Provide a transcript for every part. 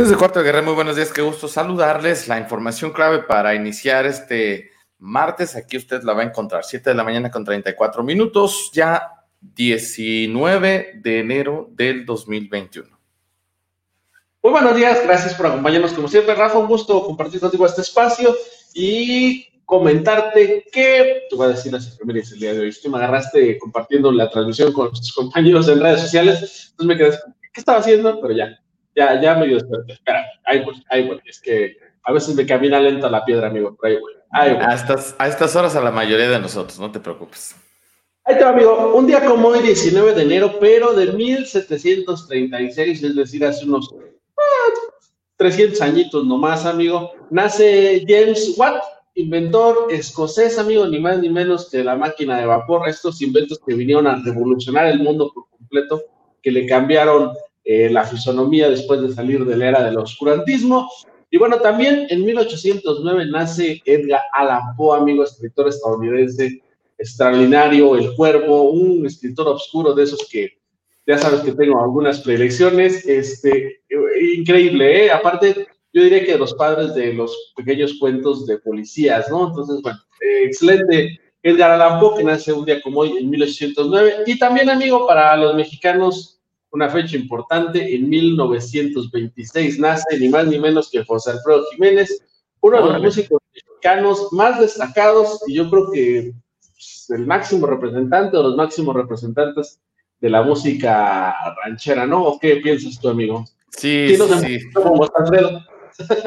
Desde Cuarto Guerrero, muy buenos días, qué gusto saludarles. La información clave para iniciar este martes, aquí usted la va a encontrar, 7:34 a.m, ya 19 de enero del 2021. Muy buenos días, gracias por acompañarnos como siempre, Rafa, un gusto compartir contigo este espacio y comentarte que, te voy a decir las enfermerías el día de hoy, tú me agarraste compartiendo la transmisión con tus compañeros en redes sociales, entonces me quedé, ¿qué estaba haciendo? Pero ya me dio suerte. Espera, ahí voy, es que a veces me camina lenta la piedra, amigo, pero ahí voy. A estas horas a la mayoría de nosotros, no te preocupes. Ahí te va, amigo. Un día como hoy, 19 de enero, pero de 1736, es decir, hace unos 300 añitos nomás, amigo, nace James Watt, inventor escocés, amigo, ni más ni menos que la máquina de vapor. Estos inventos que vinieron a revolucionar el mundo por completo, que le cambiaron la fisonomía después de salir de la era del oscurantismo. Y bueno, también en 1809 nace Edgar Allan Poe, amigo, escritor estadounidense extraordinario, el cuervo, un escritor oscuro de esos que ya sabes que tengo algunas predilecciones, increíble, ¿eh? Aparte, yo diría que los padres de los pequeños cuentos de policías, ¿no? Entonces, bueno, excelente Edgar Allan Poe, que nace un día como hoy en 1809, y también, amigo, para los mexicanos, una fecha importante, en 1926 nace ni más ni menos que José Alfredo Jiménez, uno de los músicos mexicanos más destacados y yo creo que el máximo representante o los máximos representantes de la música ranchera, ¿no? ¿O qué piensas tú, amigo? Sí.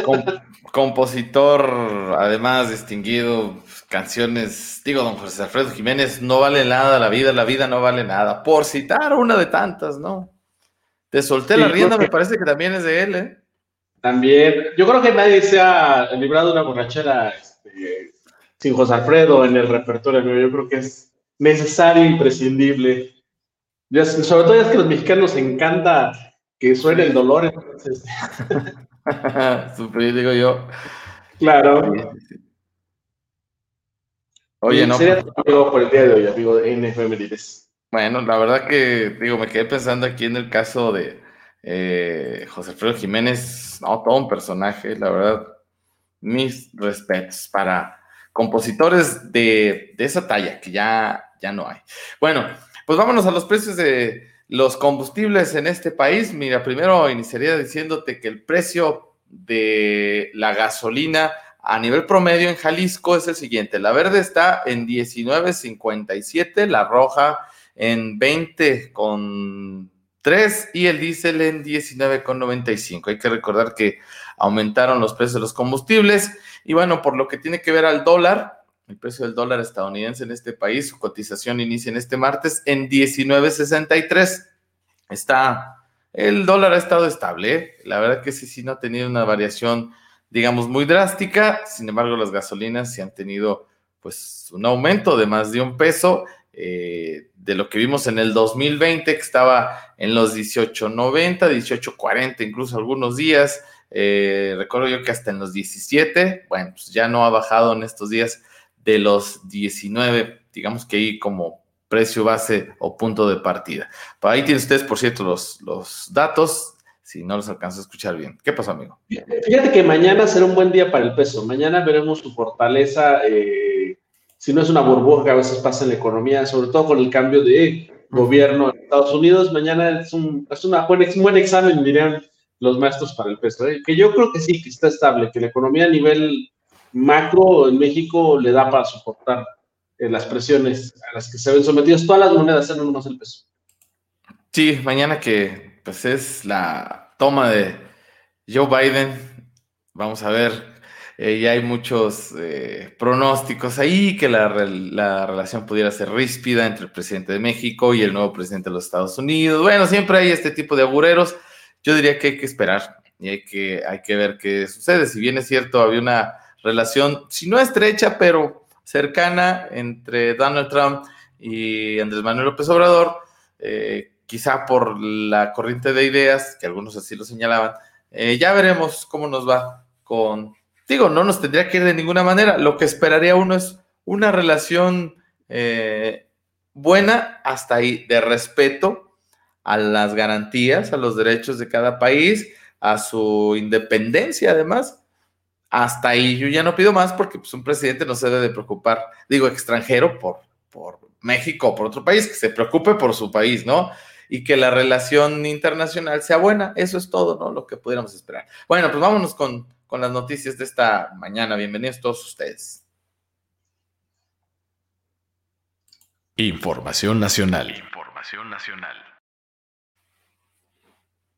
Como compositor, además distinguido, canciones, digo, don José Alfredo Jiménez, no vale nada la vida no vale nada, por citar una de tantas, ¿no? Te solté la rienda, me parece que también es de él, ¿eh? También, yo creo que nadie se ha librado de una borrachera sin José Alfredo en el repertorio, amigo. Yo creo que es necesario, imprescindible. Sobre todo es que a los mexicanos encanta que suene el dolor, entonces. Sufrir, digo yo. Claro. Oye, no. Sería todo por el día de hoy, amigo, en efemérides. Bueno, la verdad que, digo, me quedé pensando aquí en el caso de José Alfredo Jiménez, no, todo un personaje, la verdad, mis respetos para compositores de esa talla, que ya no hay. Bueno, pues vámonos a los precios de los combustibles en este país. Mira, primero iniciaría diciéndote que el precio de la gasolina a nivel promedio en Jalisco es el siguiente. La verde está en 19.57, la roja en 20.3 y el diésel en 19.95. Hay que recordar que aumentaron los precios de los combustibles. Y bueno, por lo que tiene que ver al dólar, el precio del dólar estadounidense en este país, su cotización inicia en este martes en 19.63. El dólar ha estado estable, ¿eh? La verdad que sí, no ha tenido una variación, digamos, muy drástica. Sin embargo, las gasolinas sí han tenido, pues, un aumento de más de $1, de lo que vimos en el 2020, que estaba en los 18.90, 18.40, incluso algunos días. Recuerdo yo que hasta en los 17, bueno, pues ya no ha bajado en estos días de los 19, digamos que ahí como precio base o punto de partida. Por ahí tienen ustedes, por cierto, los datos, si no los alcanzo a escuchar bien. ¿Qué pasó, amigo? Fíjate que mañana será un buen día para el peso. Mañana veremos su fortaleza, si no es una burbuja que a veces pasa en la economía, sobre todo con el cambio de gobierno en Estados Unidos. Mañana es un buen examen, dirían los maestros, para el peso, ¿eh? Que yo creo que sí, que está estable, que la economía a nivel macro en México le da para soportar las presiones a las que se ven sometidas todas las monedas, no nomás el peso. Sí, mañana que pues es la toma de Joe Biden, vamos a ver, ya hay muchos pronósticos ahí que la relación pudiera ser ríspida entre el presidente de México y el nuevo presidente de los Estados Unidos. Bueno, siempre hay este tipo de agureros. Yo diría que hay que esperar y hay que ver qué sucede. Si bien es cierto, había una relación, si no estrecha, pero cercana entre Donald Trump y Andrés Manuel López Obrador, quizá por la corriente de ideas, que algunos así lo señalaban, ya veremos cómo nos va con... Digo, no nos tendría que ir de ninguna manera. Lo que esperaría uno es una relación buena hasta ahí, de respeto a las garantías, a los derechos de cada país, a su independencia, además. Hasta ahí yo ya no pido más, porque pues, un presidente no se debe de preocupar, digo, extranjero, por México o por otro país, que se preocupe por su país, ¿no? Y que la relación internacional sea buena. Eso es todo, ¿no? Lo que pudiéramos esperar. Bueno, pues vámonos con las noticias de esta mañana. Bienvenidos todos ustedes. Información nacional. Información nacional.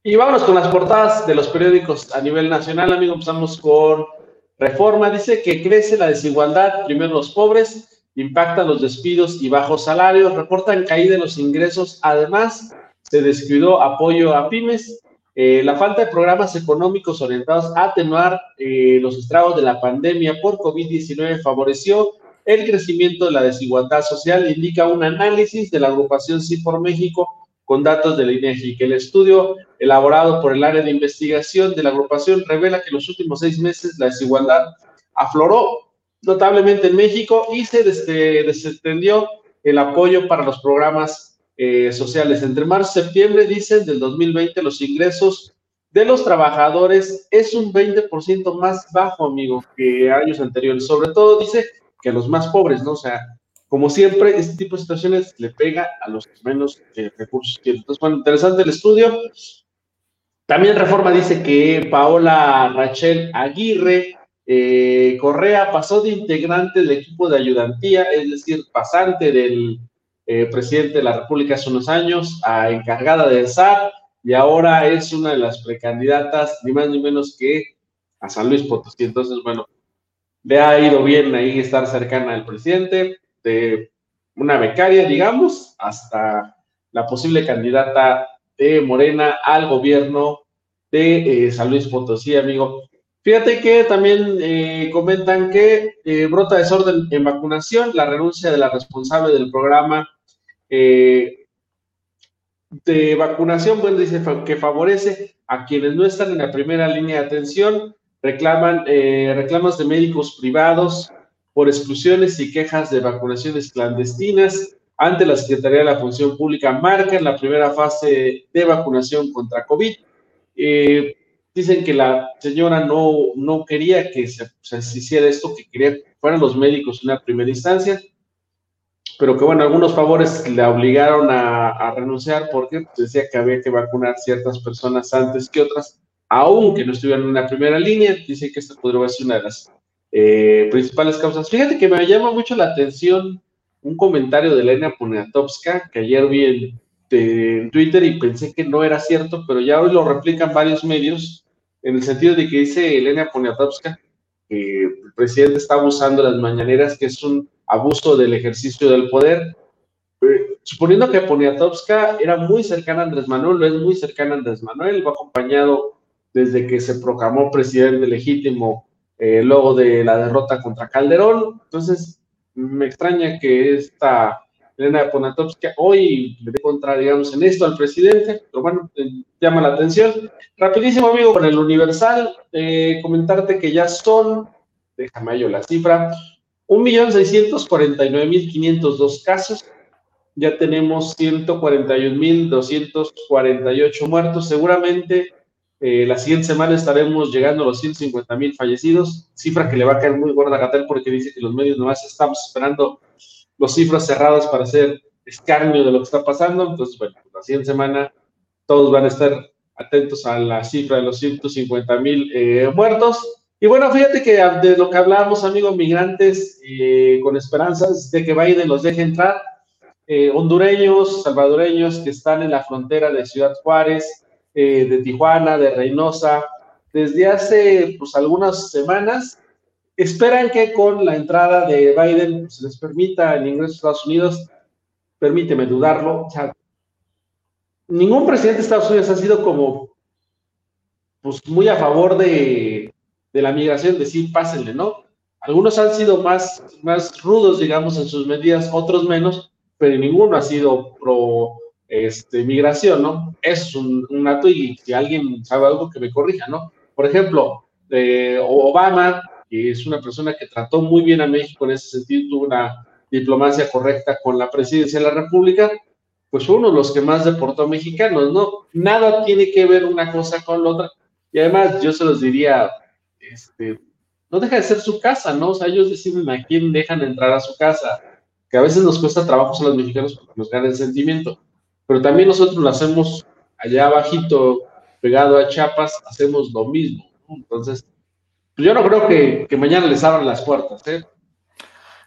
Y vámonos con las portadas de los periódicos a nivel nacional, amigo. Empezamos con Reforma. Dice que crece la desigualdad. Primero los pobres, impactan los despidos y bajos salarios. Reportan caída en los ingresos. Además, se descuidó apoyo a pymes. La falta de programas económicos orientados a atenuar los estragos de la pandemia por COVID-19 favoreció el crecimiento de la desigualdad social, indica un análisis de la agrupación CIFOR México con datos del INEGI, que el estudio elaborado por el área de investigación de la agrupación revela que en los últimos 6 meses la desigualdad afloró notablemente en México y se desentendió el apoyo para los programas sociales. Entre marzo y septiembre, dicen, del 2020, los ingresos de los trabajadores es un 20% más bajo, amigo, que años anteriores. Sobre todo, dice, que a los más pobres, ¿no? O sea, como siempre, este tipo de situaciones le pega a los menos recursos. Entonces, bueno, interesante el estudio. También Reforma dice que Paola Rachel Aguirre Correa pasó de integrante del equipo de ayudantía, es decir, pasante del presidente de la República hace unos años a encargada del SAT, y ahora es una de las precandidatas, ni más ni menos que a San Luis Potosí. Entonces, bueno, le ha ido bien ahí estar cercana al presidente, de una becaria, digamos, hasta la posible candidata de Morena al gobierno de San Luis Potosí, amigo. Fíjate que también comentan que brota desorden en vacunación, la renuncia de la responsable del programa de vacunación, bueno, dice que favorece a quienes no están en la primera línea de atención. Reclamos de médicos privados por exclusiones y quejas de vacunaciones clandestinas ante la Secretaría de la Función Pública marcan la primera fase de vacunación contra COVID. Dicen que la señora no quería que se hiciera esto, que quería que fueran los médicos en una primera instancia, pero que bueno, algunos favores la obligaron a renunciar porque decía que había que vacunar ciertas personas antes que otras, aunque no estuvieron en la primera línea. Dice que esta podría ser una de las principales causas. Fíjate que me llama mucho la atención un comentario de Elena Poniatowska, que ayer vi en Twitter y pensé que no era cierto, pero ya hoy lo replican varios medios, en el sentido de que dice Elena Poniatowska que el presidente está abusando de las mañaneras, que es un abuso del ejercicio del poder. Suponiendo que Poniatowska era muy cercana a Andrés Manuel, lo es muy cercana a Andrés Manuel, va acompañado desde que se proclamó presidente legítimo luego de la derrota contra Calderón. Entonces, me extraña que esta Elena Poniatowska hoy le dé contra, digamos, en esto al presidente, pero bueno, llama la atención. Rapidísimo, amigo, con el Universal, comentarte que ya son, déjame yo la cifra, 1,649,502 casos. Ya tenemos 141,248 muertos. Seguramente la siguiente semana estaremos llegando a los 150,000 fallecidos, cifra que le va a caer muy gorda a Gatel, porque dice que los medios nomás estamos esperando las cifras cerradas para hacer escarnio de lo que está pasando. Entonces, bueno, la siguiente semana todos van a estar atentos a la cifra de los 150,000 muertos. Y bueno, fíjate que de lo que hablábamos, amigos, migrantes con esperanzas de que Biden los deje entrar, hondureños, salvadoreños que están en la frontera de Ciudad Juárez, de Tijuana, de Reynosa, desde hace pues algunas semanas, esperan que con la entrada de Biden pues, les permita el ingreso a Estados Unidos. Permíteme dudarlo, o sea, ningún presidente de Estados Unidos ha sido como pues muy a favor de la migración, decir pásenle, ¿no? Algunos han sido más rudos, digamos, en sus medidas, otros menos, pero ninguno ha sido pro migración, ¿no? Es un acto, y si alguien sabe algo que me corrija, ¿no? Por ejemplo, Obama, que es una persona que trató muy bien a México en ese sentido, tuvo una diplomacia correcta con la presidencia de la República, pues fue uno de los que más deportó a mexicanos, ¿no? Nada tiene que ver una cosa con la otra, Y además, yo se los diría, no deja de ser su casa, ¿no? O sea, ellos deciden a quién dejan entrar a su casa, que a veces nos cuesta trabajo a los mexicanos porque nos gana el sentimiento, pero también nosotros lo hacemos allá abajito, pegado a Chiapas, hacemos lo mismo, ¿no? Entonces, yo no creo que mañana les abran las puertas, ¿eh?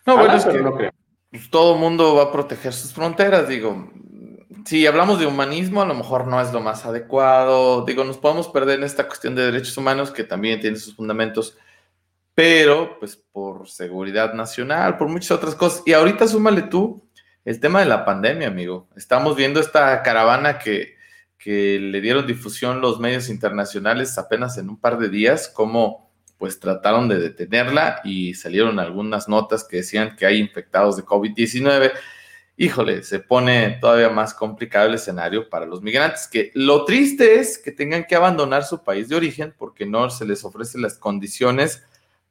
No, bueno, es que no creo. Todo mundo va a proteger sus fronteras, digo. Si hablamos de humanismo, a lo mejor no es lo más adecuado. Digo, nos podemos perder en esta cuestión de derechos humanos que también tiene sus fundamentos, pero pues por seguridad nacional, por muchas otras cosas. Y ahorita súmale tú el tema de la pandemia, amigo. Estamos viendo esta caravana que le dieron difusión los medios internacionales apenas en un par de días, cómo pues trataron de detenerla y salieron algunas notas que decían que hay infectados de COVID-19. Híjole, se pone todavía más complicado el escenario para los migrantes, que lo triste es que tengan que abandonar su país de origen porque no se les ofrecen las condiciones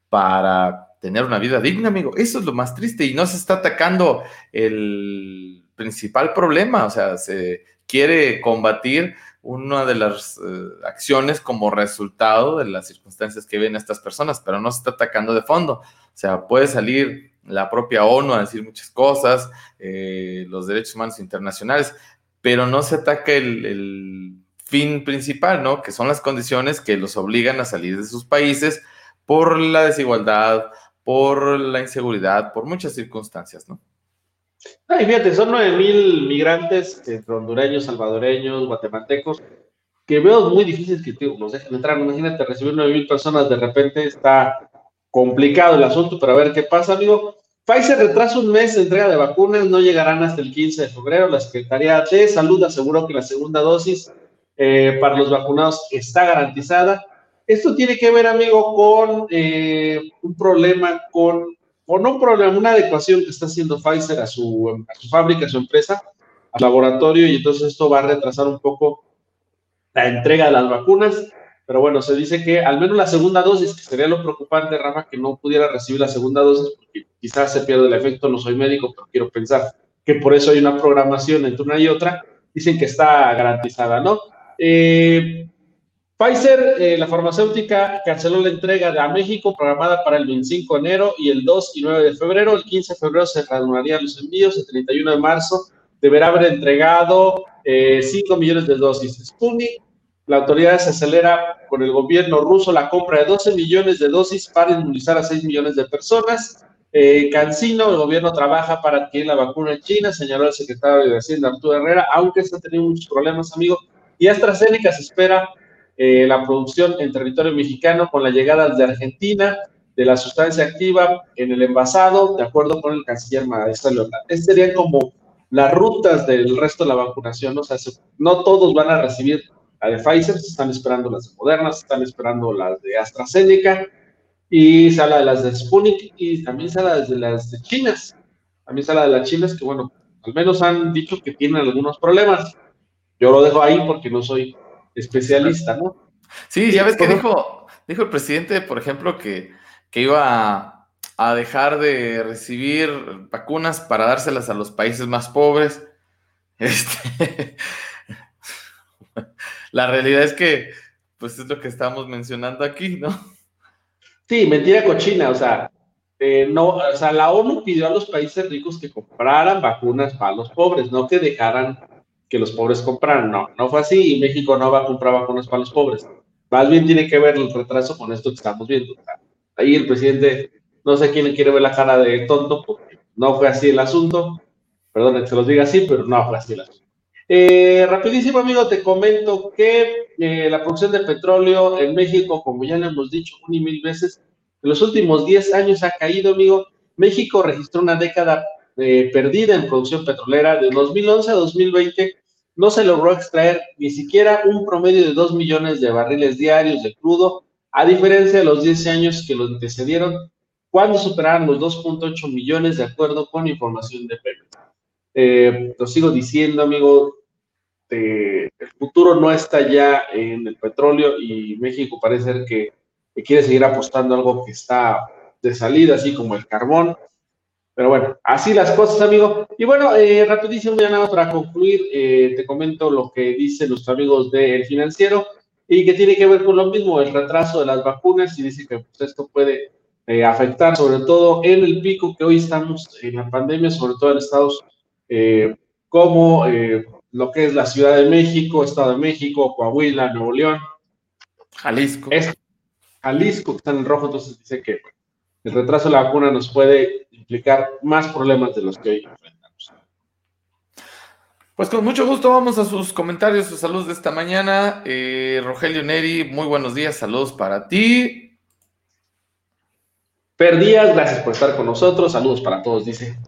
para tener una vida digna, amigo. Eso es lo más triste y no se está atacando el principal problema. O sea, se quiere combatir una de las acciones como resultado de las circunstancias que viven estas personas, pero no se está atacando de fondo. O sea, puede salir la propia ONU a decir muchas cosas, los derechos humanos internacionales, pero no se ataca el fin principal, ¿no? Que son las condiciones que los obligan a salir de sus países por la desigualdad, por la inseguridad, por muchas circunstancias, ¿no? Ay, fíjate, son 9,000 migrantes hondureños, salvadoreños, guatemaltecos, que veo muy difícil que nos dejen entrar. Imagínate, recibir 9,000 personas de repente está complicado el asunto, pero a ver qué pasa, amigo. Pfizer retrasa un mes de entrega de vacunas, no llegarán hasta el 15 de febrero. La Secretaría de Salud aseguró que la segunda dosis para los vacunados está garantizada. Esto tiene que ver, amigo, con una adecuación que está haciendo Pfizer a su fábrica, a su empresa, al laboratorio, y entonces esto va a retrasar un poco la entrega de las vacunas. Pero bueno, se dice que al menos la segunda dosis, que sería lo preocupante, Rafa, que no pudiera recibir la segunda dosis, porque quizás se pierde el efecto. No soy médico, pero quiero pensar que por eso hay una programación entre una y otra. Dicen que está garantizada, ¿no? Pfizer, la farmacéutica, canceló la entrega a México programada para el 25 de enero y el 2 y 9 de febrero. El 15 de febrero se reanudarían los envíos. El 31 de marzo deberá haber entregado 5 millones de dosis. Sputnik. La autoridad se acelera con el gobierno ruso la compra de 12 millones de dosis para inmunizar a 6 millones de personas. CanSino, el gobierno trabaja para adquirir la vacuna en China, señaló el secretario de Hacienda, Arturo Herrera, aunque está teniendo muchos problemas, amigo. Y AstraZeneca se espera la producción en territorio mexicano con la llegada de Argentina de la sustancia activa en el envasado, de acuerdo con el canciller Mauricio López Reyes. Estas serían como las rutas del resto de la vacunación, ¿no? O sea, no todos van a recibir la de Pfizer, se están esperando las de Moderna, se están esperando las de AstraZeneca, y se habla de las de Sputnik, y también se habla de las de Chinas, que bueno, al menos han dicho que tienen algunos problemas. Yo lo dejo ahí porque no soy especialista, ¿no? Sí, ya ves que dijo el presidente, por ejemplo, que iba a dejar de recibir vacunas para dárselas a los países más pobres. La realidad es que, pues, es lo que estamos mencionando aquí, ¿no? Sí, mentira cochina, o sea, la ONU pidió a los países ricos que compraran vacunas para los pobres, no que dejaran que los pobres compraran, no fue así, y México no va a comprar vacunas para los pobres. Más bien tiene que ver el retraso con esto que estamos viendo. Ahí el presidente, no sé quién le quiere ver la cara de tonto, porque no fue así el asunto, perdón que se los diga así, pero no fue así el asunto. Rapidísimo, amigo, te comento que la producción de petróleo en México, como ya lo hemos dicho 1,000 veces, en los últimos 10 años ha caído, amigo. México registró una década perdida en producción petrolera. De 2011 a 2020 no se logró extraer ni siquiera un promedio de 2 millones de barriles diarios de crudo, a diferencia de los 10 años que lo antecedieron, cuando superaron los 2.8 millones, de acuerdo con información de PEMEX. Lo sigo diciendo, amigo. El futuro no está ya en el petróleo y México parece que quiere seguir apostando a algo que está de salida, así como el carbón. Pero bueno, así las cosas, amigo. Y bueno, rapidísimo, ya nada para concluir, te comento lo que dicen los amigos de El Financiero. y que tiene que ver con lo mismo, el retraso de las vacunas, y dice que pues, esto puede afectar sobre todo en el pico que hoy estamos en la pandemia, sobre todo en estados como lo que es la Ciudad de México, Estado de México, Coahuila, Nuevo León. Jalisco. Jalisco, que está en rojo, entonces dice que el retraso de la vacuna nos puede implicar más problemas de los que hoy enfrentamos. Pues con mucho gusto vamos a sus comentarios, sus saludos de esta mañana. Rogelio Neri, muy buenos días, saludos para ti. Perdías, gracias por estar con nosotros, saludos para todos, dice.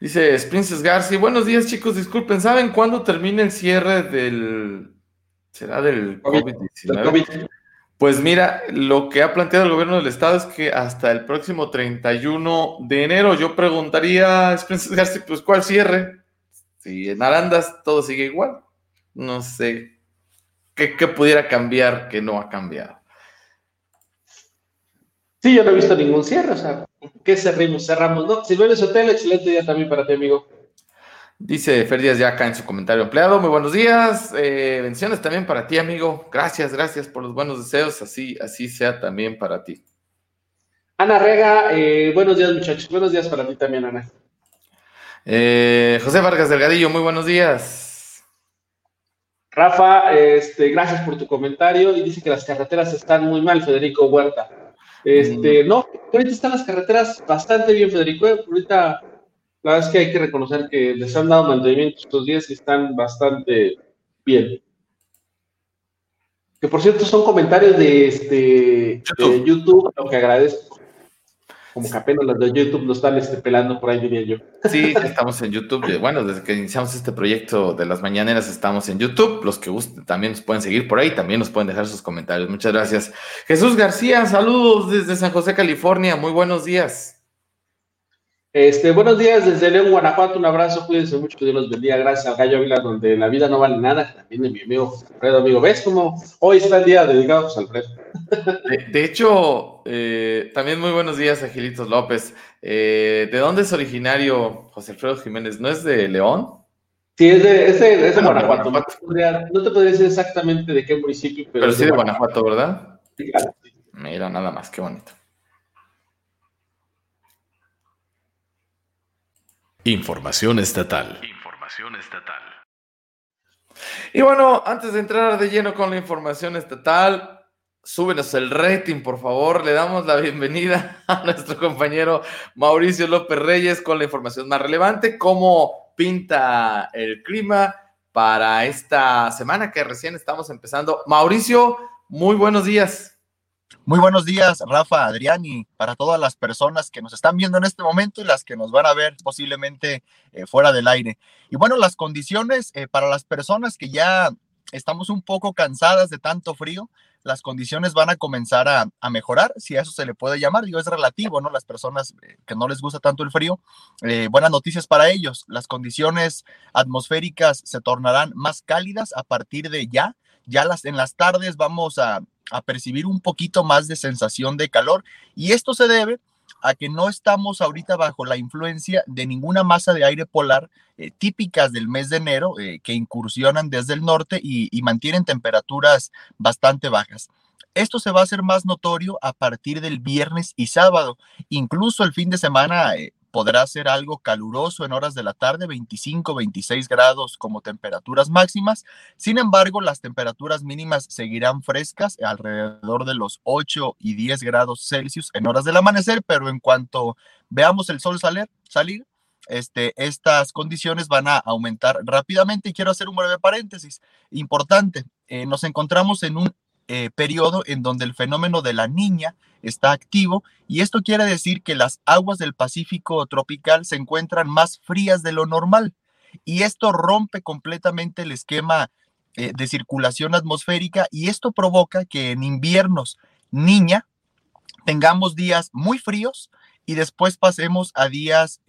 Dice Princess García, buenos días chicos, disculpen, ¿saben cuándo termina el cierre del... ¿será del COVID-19? COVID. Pues mira, lo que ha planteado el gobierno del estado es que hasta el próximo 31 de enero, yo preguntaría, Princess García, pues ¿cuál cierre? Si en Arandas todo sigue igual, no sé, ¿qué pudiera cambiar que no ha cambiado? Sí, yo no he visto ningún cierre, o sea... ¿Qué cerramos? No, Silverio Sotelo, excelente día también para ti, amigo. Dice Fer Díaz ya acá en su comentario empleado, muy buenos días, bendiciones también para ti, amigo. Gracias por los buenos deseos, así sea también para ti. Ana Rega, buenos días muchachos, buenos días para ti también, Ana. José Vargas Delgadillo, muy buenos días. Rafa, gracias por tu comentario, y dice que las carreteras están muy mal, Federico Huerta. No, ahorita están las carreteras bastante bien, Federico. Ahorita, la verdad es que hay que reconocer que les han dado mantenimiento estos días y están bastante bien. Que por cierto, son comentarios de, de YouTube, lo que agradezco. Como que apenas los de YouTube nos están pelando por ahí, diría yo. Sí, estamos en YouTube. Bueno, desde que iniciamos este proyecto de las mañaneras estamos en YouTube. Los que gusten también nos pueden seguir por ahí, también nos pueden dejar sus comentarios. Muchas gracias. Jesús García, saludos desde San José, California. Muy buenos días. Buenos días desde León, Guanajuato. Un abrazo, cuídense mucho, que Dios los bendiga. Gracias al Gallo Ávila, donde la vida no vale nada. También de mi amigo José Alfredo, amigo. ¿Ves cómo hoy está el día dedicado a José Alfredo? De hecho, también muy buenos días, Agilitos López. ¿De dónde es originario José Alfredo Jiménez? ¿No es de León? Sí, es de Guanajuato. No te podría decir exactamente de qué municipio, pero sí de Guanajuato, ¿verdad? Sí, claro. Mira, nada más, qué bonito. Información estatal. Información estatal. Y bueno, antes de entrar de lleno con la información estatal, súbenos el rating, por favor. Le damos la bienvenida a nuestro compañero Mauricio López Reyes con la información más relevante, cómo pinta el clima para esta semana que recién estamos empezando. Mauricio, muy buenos días. Muy buenos días, Rafa, Adrián, y para todas las personas que nos están viendo en este momento y las que nos van a ver posiblemente fuera del aire. Y bueno, las condiciones para las personas que ya estamos un poco cansadas de tanto frío, las condiciones van a comenzar a mejorar, si a eso se le puede llamar. Digo, es relativo, ¿no? Las personas que no les gusta tanto el frío, buenas noticias para ellos. Las condiciones atmosféricas se tornarán más cálidas a partir de ya. En las tardes vamos a percibir un poquito más de sensación de calor, y esto se debe a que no estamos ahorita bajo la influencia de ninguna masa de aire polar típicas del mes de enero que incursionan desde el norte y mantienen temperaturas bastante bajas. Esto se va a hacer más notorio a partir del viernes y sábado. Incluso el fin de semana podrá ser algo caluroso en horas de la tarde, 25, 26 grados como temperaturas máximas. Sin embargo, las temperaturas mínimas seguirán frescas, alrededor de los 8 y 10 grados Celsius en horas del amanecer, pero en cuanto veamos el sol salir, estas condiciones van a aumentar rápidamente. Y quiero hacer un breve paréntesis importante. Nos encontramos en un periodo en donde el fenómeno de la Niña está activo, y esto quiere decir que las aguas del Pacífico tropical se encuentran más frías de lo normal, y esto rompe completamente el esquema de circulación atmosférica, y esto provoca que en inviernos Niña tengamos días muy fríos y después pasemos a días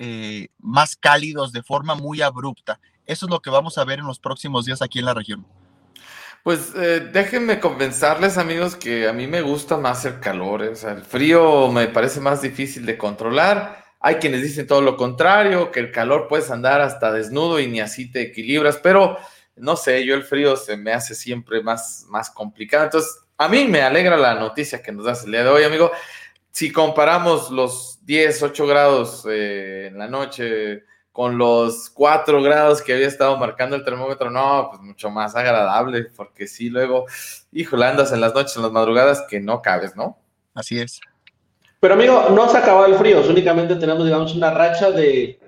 más cálidos de forma muy abrupta. Eso es lo que vamos a ver en los próximos días aquí en la región. Pues déjenme convencerles, amigos, que a mí me gusta más el calor, o sea, el frío me parece más difícil de controlar. Hay quienes dicen todo lo contrario, que el calor puedes andar hasta desnudo y ni así te equilibras, pero no sé, yo el frío se me hace siempre más complicado. Entonces, a mí me alegra la noticia que nos das el día de hoy, amigo. Si comparamos los 10, 8 grados en la noche con los 4 grados que había estado marcando el termómetro, no, pues mucho más agradable, porque sí, luego, híjole, andas en las noches, en las madrugadas, que no cabes, ¿no? Así es. Pero, amigo, no se acabó el frío, únicamente tenemos, digamos, una racha de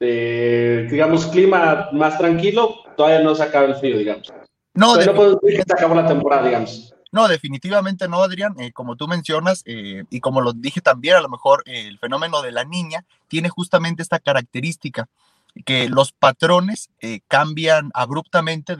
digamos, clima más tranquilo, todavía no se acaba el frío, digamos. No, no puedo decir que se acabó la temporada, digamos. No, definitivamente no, Adrián, como tú mencionas y como lo dije también, a lo mejor el fenómeno de la niña tiene justamente esta característica, que los patrones cambian abruptamente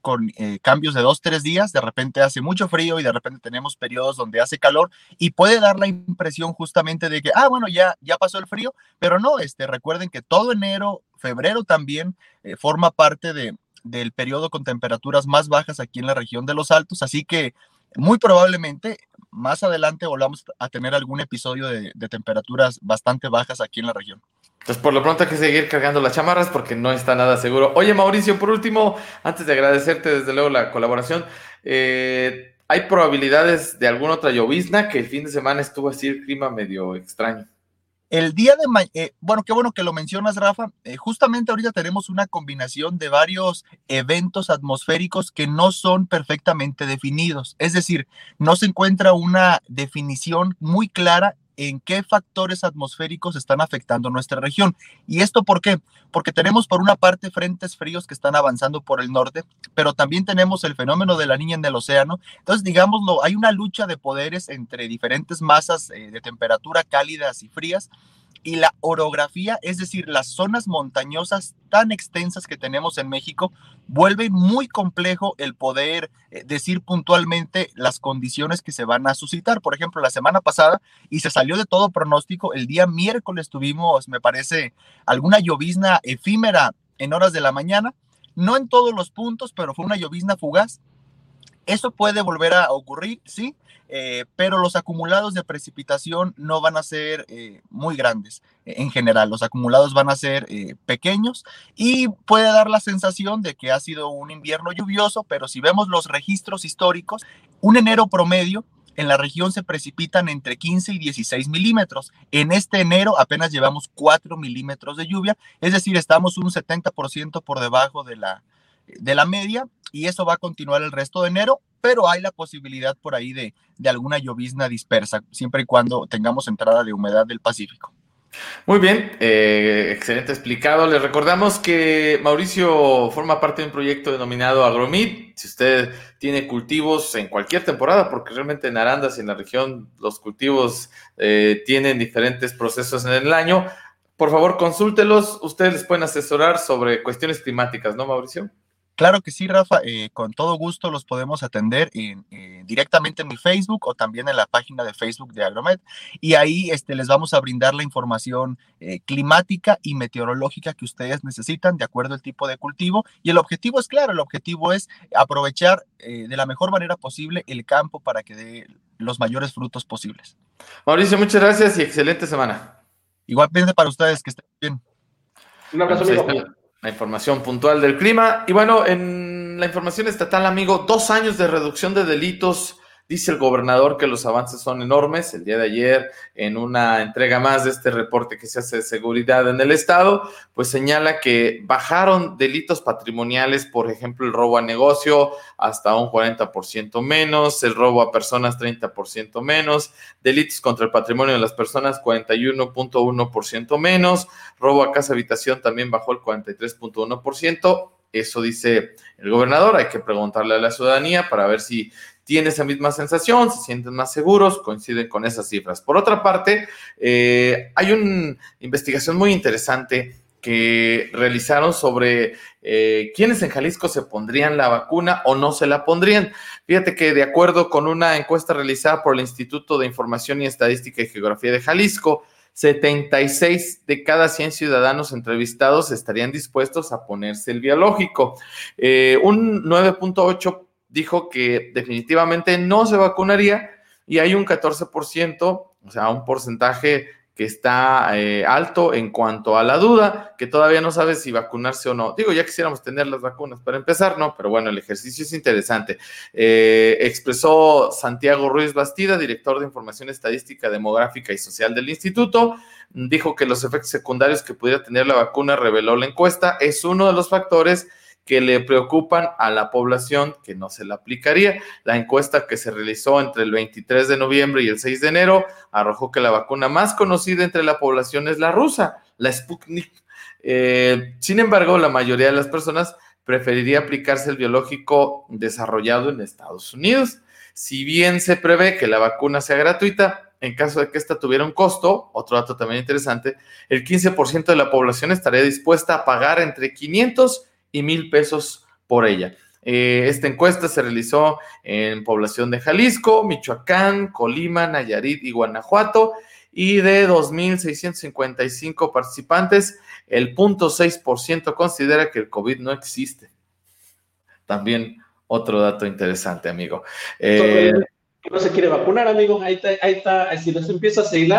con cambios de 2-3 días, de repente hace mucho frío y de repente tenemos periodos donde hace calor y puede dar la impresión justamente de que, bueno, ya pasó el frío, pero no, recuerden que todo enero, febrero también forma parte del periodo con temperaturas más bajas aquí en la región de Los Altos, así que muy probablemente más adelante volvamos a tener algún episodio de temperaturas bastante bajas aquí en la región. Entonces, por lo pronto hay que seguir cargando las chamarras porque no está nada seguro. Oye, Mauricio, por último, antes de agradecerte desde luego la colaboración, ¿hay probabilidades de alguna otra llovizna? Que el fin de semana estuvo así el clima medio extraño. El día de mañana, qué bueno que lo mencionas, Rafa, justamente ahorita tenemos una combinación de varios eventos atmosféricos que no son perfectamente definidos, es decir, no se encuentra una definición muy clara en qué factores atmosféricos están afectando nuestra región. ¿Y esto por qué? Porque tenemos por una parte frentes fríos que están avanzando por el norte, pero también tenemos el fenómeno de la niña en el océano. Entonces, digámoslo, hay una lucha de poderes entre diferentes masas de temperatura cálidas y frías. Y la orografía, es decir, las zonas montañosas tan extensas que tenemos en México, vuelve muy complejo el poder decir puntualmente las condiciones que se van a suscitar. Por ejemplo, la semana pasada, y se salió de todo pronóstico, el día miércoles tuvimos, me parece, alguna llovizna efímera en horas de la mañana. No en todos los puntos, pero fue una llovizna fugaz. Eso puede volver a ocurrir, sí, pero los acumulados de precipitación no van a ser muy grandes en general. Los acumulados van a ser pequeños y puede dar la sensación de que ha sido un invierno lluvioso, pero si vemos los registros históricos, un enero promedio en la región se precipitan entre 15 y 16 milímetros. En este enero apenas llevamos 4 milímetros de lluvia, es decir, estamos un 70% por debajo de la media, y eso va a continuar el resto de enero, pero hay la posibilidad por ahí de alguna llovizna dispersa, siempre y cuando tengamos entrada de humedad del Pacífico. Muy bien, excelente explicado. Les recordamos que Mauricio forma parte de un proyecto denominado Agromid. Si usted tiene cultivos en cualquier temporada, porque realmente en Arandas y en la región los cultivos tienen diferentes procesos en el año, por favor consúltelos, ustedes les pueden asesorar sobre cuestiones climáticas, ¿no, Mauricio? Claro que sí, Rafa, con todo gusto los podemos atender directamente en mi Facebook o también en la página de Facebook de Agromed, y ahí les vamos a brindar la información climática y meteorológica que ustedes necesitan de acuerdo al tipo de cultivo, y el objetivo es claro, el objetivo es aprovechar de la mejor manera posible el campo para que dé los mayores frutos posibles. Mauricio, muchas gracias y excelente semana. Igualmente para ustedes, que estén bien. Un abrazo, amigo. La información puntual del clima. Y bueno, en la información estatal, amigo, 2 años de reducción de delitos. Dice el gobernador que los avances son enormes. El día de ayer, en una entrega más de este reporte que se hace de seguridad en el estado, pues señala que bajaron delitos patrimoniales, por ejemplo, el robo a negocio hasta un 40% menos, el robo a personas 30% menos, delitos contra el patrimonio de las personas 41.1% menos, robo a casa habitación también bajó el 43.1%. Eso dice el gobernador. Hay que preguntarle a la ciudadanía para ver si tiene esa misma sensación, se sienten más seguros, coinciden con esas cifras. Por otra parte, hay una investigación muy interesante que realizaron sobre quiénes en Jalisco se pondrían la vacuna o no se la pondrían. Fíjate que de acuerdo con una encuesta realizada por el Instituto de Información y Estadística y Geografía de Jalisco, 76 de cada 100 ciudadanos entrevistados estarían dispuestos a ponerse el biológico. Un 9.8% dijo que definitivamente no se vacunaría, y hay un 14%, o sea, un porcentaje que está alto en cuanto a la duda, que todavía no sabe si vacunarse o no. Digo, ya quisiéramos tener las vacunas para empezar, ¿no? Pero bueno, el ejercicio es interesante. Expresó Santiago Ruiz Bastida, director de Información Estadística, Demográfica y Social del Instituto. Dijo que los efectos secundarios que pudiera tener la vacuna, reveló la encuesta, es uno de los factores que le preocupan a la población que no se la aplicaría. La encuesta que se realizó entre el 23 de noviembre y el 6 de enero arrojó que la vacuna más conocida entre la población es la rusa, la Sputnik. Sin embargo, la mayoría de las personas preferiría aplicarse el biológico desarrollado en Estados Unidos. Si bien se prevé que la vacuna sea gratuita, en caso de que esta tuviera un costo, otro dato también interesante, el 15% de la población estaría dispuesta a pagar entre 500 y 1,000 pesos por ella. Esta encuesta se realizó en población de Jalisco, Michoacán, Colima, Nayarit y Guanajuato, y de 2,655 participantes, el 0.6% considera que el COVID no existe. También otro dato interesante, amigo. Que no se quiere vacunar, amigo, ahí está, si nos empieza a seguir,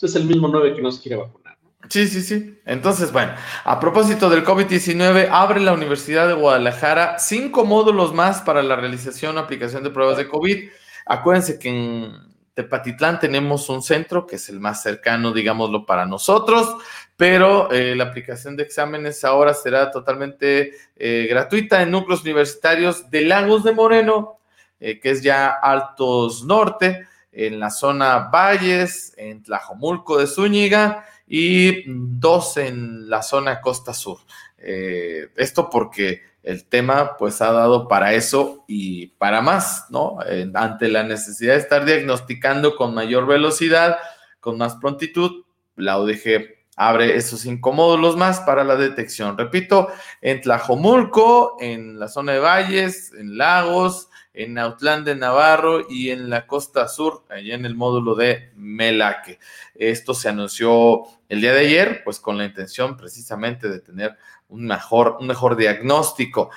es el mismo 9 que no se quiere vacunar. Sí. Entonces, bueno, a propósito del COVID-19, abre la Universidad de Guadalajara 5 módulos más para la realización o aplicación de pruebas de COVID. Acuérdense que en Tepatitlán tenemos un centro que es el más cercano, digámoslo, para nosotros, pero la aplicación de exámenes ahora será totalmente gratuita en núcleos universitarios de Lagos de Moreno, que es ya Altos Norte, en la zona Valles, en Tlajomulco de Zúñiga, y 2 en la zona Costa Sur. Esto porque el tema pues ha dado para eso y para más, ¿no? Ante la necesidad de estar diagnosticando con mayor velocidad, con más prontitud, la UDG abre esos 5 módulos más para la detección. Repito, en Tlajomulco, en la zona de Valles, en Lagos, en Autlán de Navarro y en la Costa Sur, allá en el módulo de Melaque. Esto se anunció el día de ayer, pues con la intención precisamente de tener un mejor diagnóstico.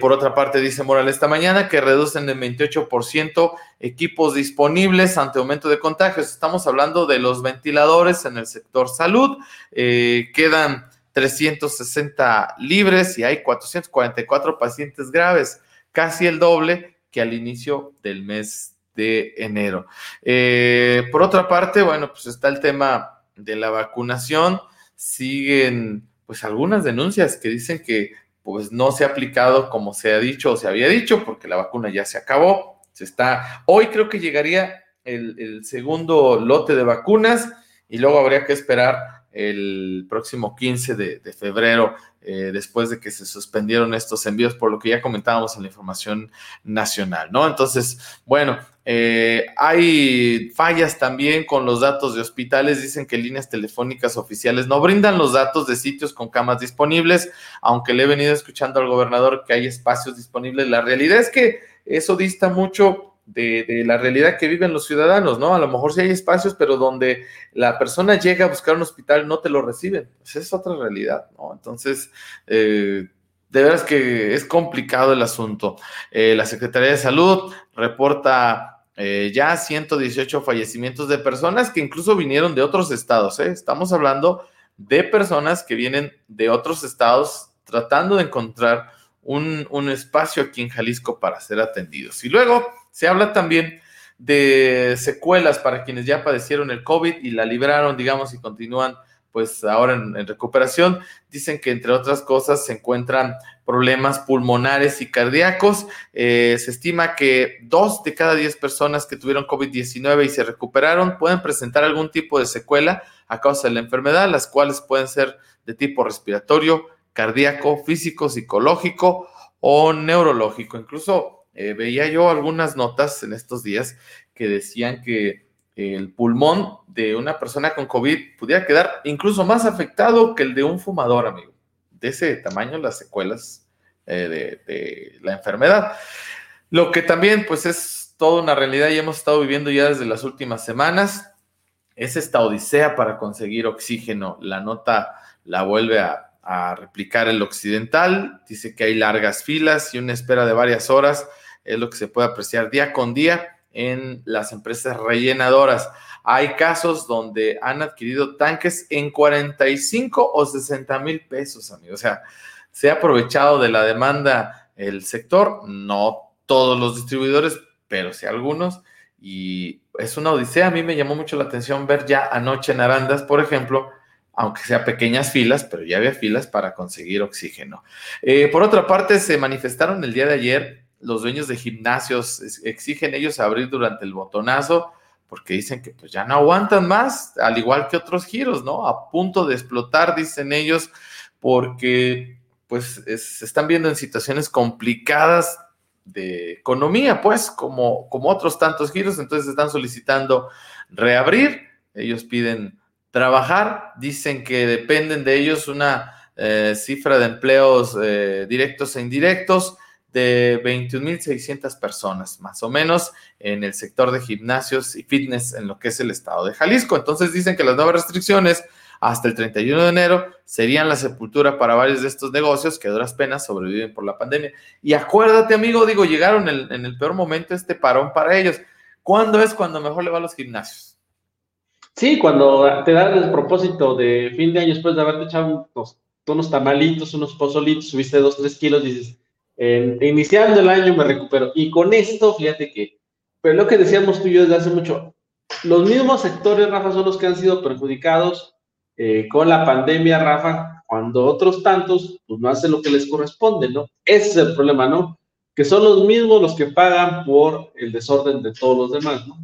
Por otra parte, dice Moral esta mañana que reducen en 28% equipos disponibles ante aumento de contagios. Estamos hablando de los ventiladores en el sector salud. Quedan 360 libres y hay 444 pacientes graves, casi el doble que al inicio del mes de enero. Por otra parte, bueno, pues está el tema de la vacunación. Siguen, pues, algunas denuncias que dicen que, pues, no se ha aplicado como se ha dicho o se había dicho, porque la vacuna ya se acabó. Hoy creo que llegaría el segundo lote de vacunas y luego habría que esperar el próximo 15 de febrero, después de que se suspendieron estos envíos, por lo que ya comentábamos en la información nacional, ¿no? Entonces, bueno, hay fallas también con los datos de hospitales. Dicen que líneas telefónicas oficiales no brindan los datos de sitios con camas disponibles, aunque le he venido escuchando al gobernador que hay espacios disponibles. La realidad es que eso dista mucho de la realidad que viven los ciudadanos, ¿no? A lo mejor sí hay espacios, pero donde la persona llega a buscar un hospital no te lo reciben. Pues es otra realidad, ¿no? Entonces, de veras que es complicado el asunto. La Secretaría de Salud reporta ya 118 fallecimientos de personas que incluso vinieron de otros estados, ¿eh? Estamos hablando de personas que vienen de otros estados tratando de encontrar un espacio aquí en Jalisco para ser atendidos. Y luego se habla también de secuelas para quienes ya padecieron el COVID y la libraron, digamos, y continúan pues ahora en recuperación. Dicen que, entre otras cosas, se encuentran problemas pulmonares y cardíacos. Se estima que 2 de cada 10 personas que tuvieron COVID-19 y se recuperaron pueden presentar algún tipo de secuela a causa de la enfermedad, las cuales pueden ser de tipo respiratorio, cardíaco, físico, psicológico o neurológico. Incluso veía yo algunas notas en estos días que decían que el pulmón de una persona con COVID pudiera quedar incluso más afectado que el de un fumador, amigo. De ese tamaño las secuelas de la enfermedad. Lo que también pues es toda una realidad y hemos estado viviendo ya desde las últimas semanas es esta odisea para conseguir oxígeno. La nota la vuelve a replicar el Occidental. Dice que hay largas filas y una espera de varias horas, es lo que se puede apreciar día con día en las empresas rellenadoras. Hay casos donde han adquirido tanques en 45 o 60 mil pesos, amigo. O sea, se ha aprovechado de la demanda el sector, no todos los distribuidores, pero sí algunos, y es una odisea. A mí me llamó mucho la atención ver ya anoche en Arandas, por ejemplo, aunque sea pequeñas filas, pero ya había filas para conseguir oxígeno. Por otra parte, se manifestaron el día de ayer los dueños de gimnasios, exigen ellos abrir durante el botonazo, porque dicen que pues ya no aguantan más, al igual que otros giros, ¿no? A punto de explotar, dicen ellos, porque pues se están viendo en situaciones complicadas de economía, pues, como otros tantos giros. Entonces están solicitando reabrir, ellos piden trabajar, dicen que dependen de ellos una cifra de empleos directos e indirectos de 21,600 personas, más o menos, en el sector de gimnasios y fitness en lo que es el estado de Jalisco. Entonces dicen que las nuevas restricciones hasta el 31 de enero serían la sepultura para varios de estos negocios que a duras penas sobreviven por la pandemia. Y acuérdate, amigo, digo, llegaron en el peor momento este parón para ellos. ¿Cuándo es cuando mejor le va a los gimnasios? Sí, cuando te dan el propósito de fin de año, después de haberte echado unos tamalitos, unos pozolitos, subiste 2-3 kilos, dices, iniciando el año me recupero. Y con esto, fíjate que, pero lo que decíamos tú y yo desde hace mucho, los mismos sectores, Rafa, son los que han sido perjudicados con la pandemia, Rafa, cuando otros tantos, pues no hacen lo que les corresponde, ¿no? Ese es el problema, ¿no? Que son los mismos los que pagan por el desorden de todos los demás, ¿no?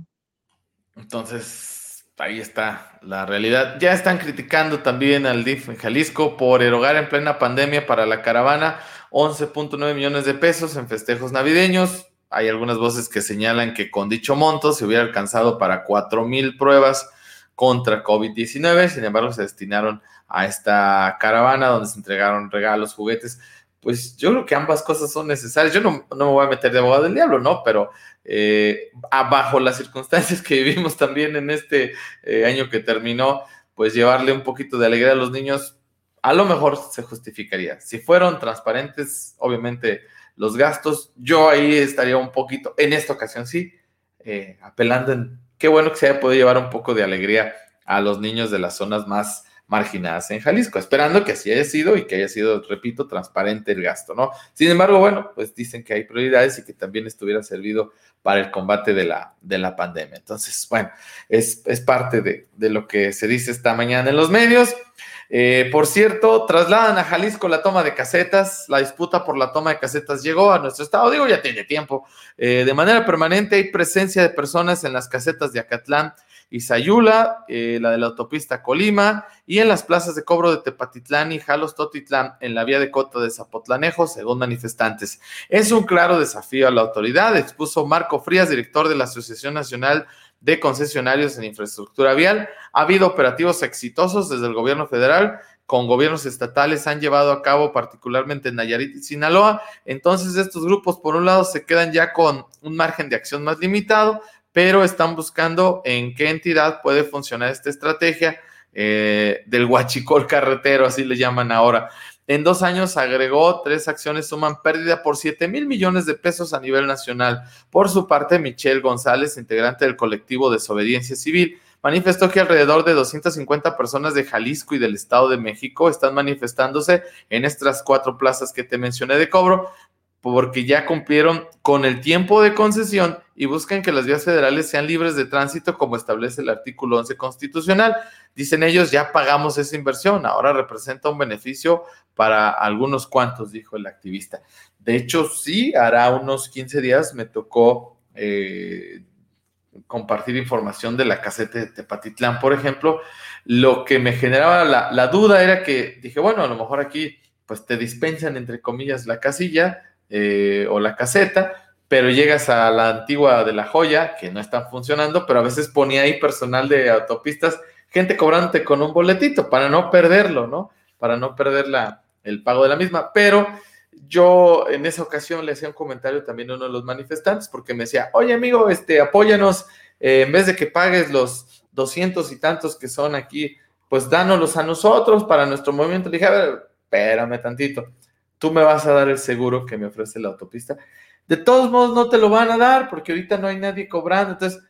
Entonces, ahí está la realidad. Ya están criticando también al DIF en Jalisco por erogar en plena pandemia para la caravana 11.9 millones de pesos en festejos navideños. Hay algunas voces que señalan que con dicho monto se hubiera alcanzado para 4,000 pruebas contra COVID-19. Sin embargo, se destinaron a esta caravana donde se entregaron regalos, juguetes. Pues yo creo que ambas cosas son necesarias. Yo no me voy a meter de abogado del diablo, ¿no? Pero bajo las circunstancias que vivimos también en este año que terminó, pues llevarle un poquito de alegría a los niños, a lo mejor se justificaría. Si fueron transparentes, obviamente, los gastos, yo ahí estaría un poquito, en esta ocasión sí, apelando en qué bueno que se haya podido llevar un poco de alegría a los niños de las zonas más marginadas en Jalisco, esperando que así haya sido y que haya sido, repito, transparente el gasto, ¿no? Sin embargo, bueno, pues dicen que hay prioridades y que también estuviera servido para el combate de la pandemia. Entonces, bueno, es parte de lo que se dice esta mañana en los medios. Por cierto, trasladan a Jalisco la toma de casetas. La disputa por la toma de casetas llegó a nuestro estado, digo, ya tiene tiempo. De manera permanente hay presencia de personas en las casetas de Acatlán y Sayula, la de la autopista Colima, y en las plazas de cobro de Tepatitlán y Jalostotitlán, en la vía de Cota de Zapotlanejo, según manifestantes. Es un claro desafío a la autoridad, expuso Marco Frías, director de la Asociación Nacional de Concesionarios en Infraestructura Vial. Ha habido operativos exitosos desde el gobierno federal, con gobiernos estatales han llevado a cabo, particularmente en Nayarit y Sinaloa. Entonces estos grupos, por un lado, se quedan ya con un margen de acción más limitado, pero están buscando en qué entidad puede funcionar esta estrategia del huachicol carretero, así le llaman ahora. En 2 años, agregó, 3 acciones suman pérdida por 7,000 millones de pesos a nivel nacional. Por su parte, Michelle González, integrante del colectivo Desobediencia Civil, manifestó que alrededor de 250 personas de Jalisco y del Estado de México están manifestándose en estas 4 plazas que te mencioné de cobro, porque ya cumplieron con el tiempo de concesión y buscan que las vías federales sean libres de tránsito, como establece el artículo 11 constitucional. Dicen ellos, ya pagamos esa inversión, ahora representa un beneficio para algunos cuantos, dijo el activista. De hecho, sí, hará unos 15 días me tocó compartir información de la caseta de Tepatitlán, por ejemplo. Lo que me generaba la duda era que dije, bueno, a lo mejor aquí pues te dispensan, entre comillas, la casilla, o la caseta, pero llegas a la antigua de La Joya, que no están funcionando, pero a veces ponía ahí personal de autopistas, gente cobrándote con un boletito para no perderlo, ¿no? Para no perder el pago de la misma. Pero yo en esa ocasión le hacía un comentario también a uno de los manifestantes, porque me decía, oye, amigo, apóyanos, en vez de que pagues los 200 y tantos que son aquí, pues dánoslos a nosotros para nuestro movimiento. Le dije, a ver, espérame tantito. Tú me vas a dar el seguro que me ofrece la autopista. De todos modos, no te lo van a dar porque ahorita no hay nadie cobrando. Entonces,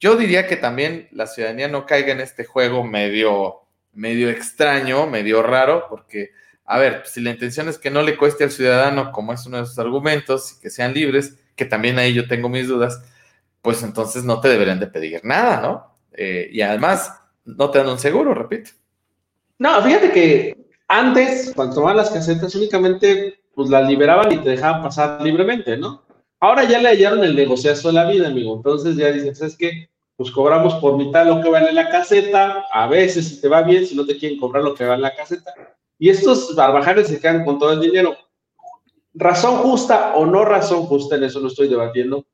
Yo diría que también la ciudadanía no caiga en este juego medio extraño, medio raro, porque, a ver, pues si la intención es que no le cueste al ciudadano, como es uno de sus argumentos, y que sean libres, que también ahí yo tengo mis dudas, pues entonces no te deberían de pedir nada, ¿no? Y además, no te dan un seguro, repito. No, fíjate que antes, cuando tomaban las casetas, únicamente pues las liberaban y te dejaban pasar libremente, ¿no? Ahora ya le hallaron el negociazo de la vida, amigo. Entonces ya dicen, ¿sabes qué? Pues cobramos por mitad lo que vale la caseta, a veces si te va bien, si no te quieren cobrar lo que vale la caseta. Y estos barbajanes se quedan con todo el dinero. Razón justa o no razón justa, en eso no estoy debatiendo.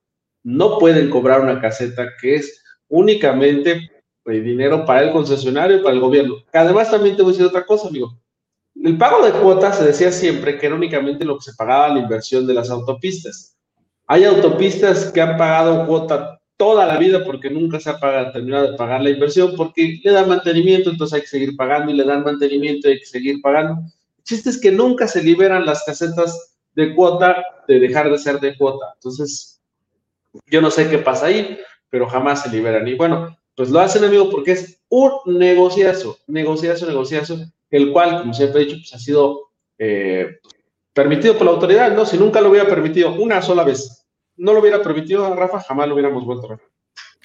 No pueden cobrar una caseta que es únicamente dinero para el concesionario y para el gobierno. Que además también te voy a decir otra cosa, amigo. El pago de cuotas se decía siempre que era únicamente lo que se pagaba la inversión de las autopistas. Hay autopistas que han pagado cuota toda la vida porque nunca se ha terminado de pagar la inversión, porque le dan mantenimiento, entonces hay que seguir pagando, y le dan mantenimiento, hay que seguir pagando. El chiste es que nunca se liberan las casetas de cuota de dejar de ser de cuota. Entonces, yo no sé qué pasa ahí, pero jamás se liberan. Y bueno, pues lo hacen, amigo, porque es un negociazo, el cual, como siempre he dicho, pues ha sido permitido por la autoridad, ¿no? Si nunca lo hubiera permitido una sola vez, no lo hubiera permitido a Rafa, jamás lo hubiéramos vuelto a ver.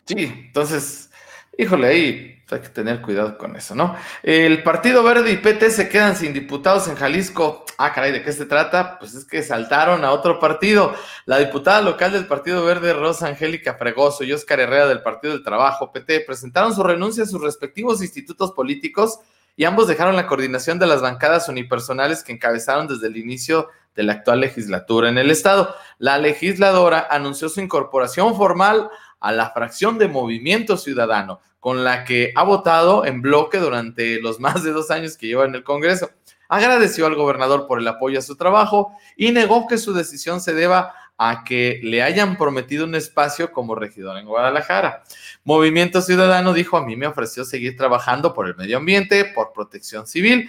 Sí, entonces, híjole, ahí hay que tener cuidado con eso, ¿no? El Partido Verde y PT se quedan sin diputados en Jalisco. Ah, caray, ¿de qué se trata? Pues es que saltaron a otro partido. La diputada local del Partido Verde, Rosa Angélica Fregoso, y Óscar Herrera del Partido del Trabajo, PT, presentaron su renuncia a sus respectivos institutos políticos, y ambos dejaron la coordinación de las bancadas unipersonales que encabezaron desde el inicio de la actual legislatura en el estado. La legisladora anunció su incorporación formal a la fracción de Movimiento Ciudadano, con la que ha votado en bloque durante los más de 2 años que lleva en el Congreso. Agradeció al gobernador por el apoyo a su trabajo y negó que su decisión se deba a que le hayan prometido un espacio como regidor en Guadalajara. Movimiento Ciudadano dijo, a mí me ofreció seguir trabajando por el medio ambiente, por protección civil.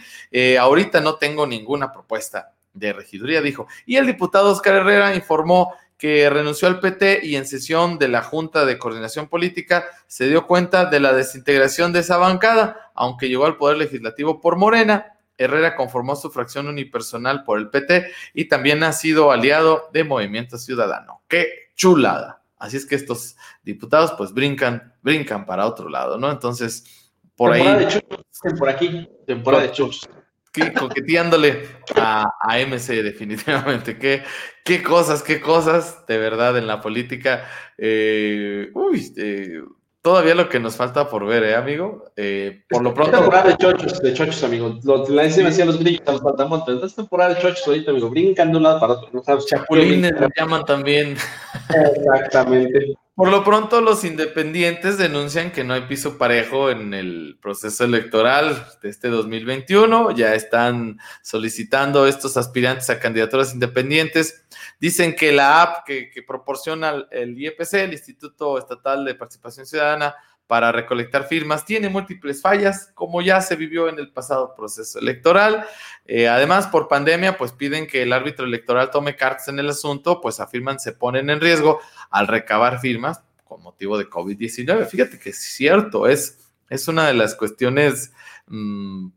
Ahorita no tengo ninguna propuesta de regiduría, dijo. Y el diputado Óscar Herrera informó que renunció al PT y en sesión de la Junta de Coordinación Política se dio cuenta de la desintegración de esa bancada, aunque llegó al Poder Legislativo por Morena. Herrera conformó su fracción unipersonal por el PT y también ha sido aliado de Movimiento Ciudadano. ¡Qué chulada! Así es que estos diputados pues brincan para otro lado, ¿no? Entonces, por temporada ahí... Temporada de chus. Coqueteándole a MC definitivamente. Qué cosas, de verdad, en la política. Todavía lo que nos falta por ver, amigo. Por lo pronto. Es temporada de chochos, amigo. La decía me hacía los grillos a los pantamontes. Es temporada de chochos ahorita, amigo. Brincan de un lado para otro. No sabes, chapulines lo llaman también. Exactamente. Por lo pronto, los independientes denuncian que no hay piso parejo en el proceso electoral de este 2021. Ya están solicitando estos aspirantes a candidaturas independientes. Dicen que la app que proporciona el IEPC, el Instituto Estatal de Participación Ciudadana, para recolectar firmas, tiene múltiples fallas, como ya se vivió en el pasado proceso electoral. Además, por pandemia, pues piden que el árbitro electoral tome cartas en el asunto, pues afirman se ponen en riesgo al recabar firmas con motivo de COVID-19. Fíjate que es cierto, es una de las cuestiones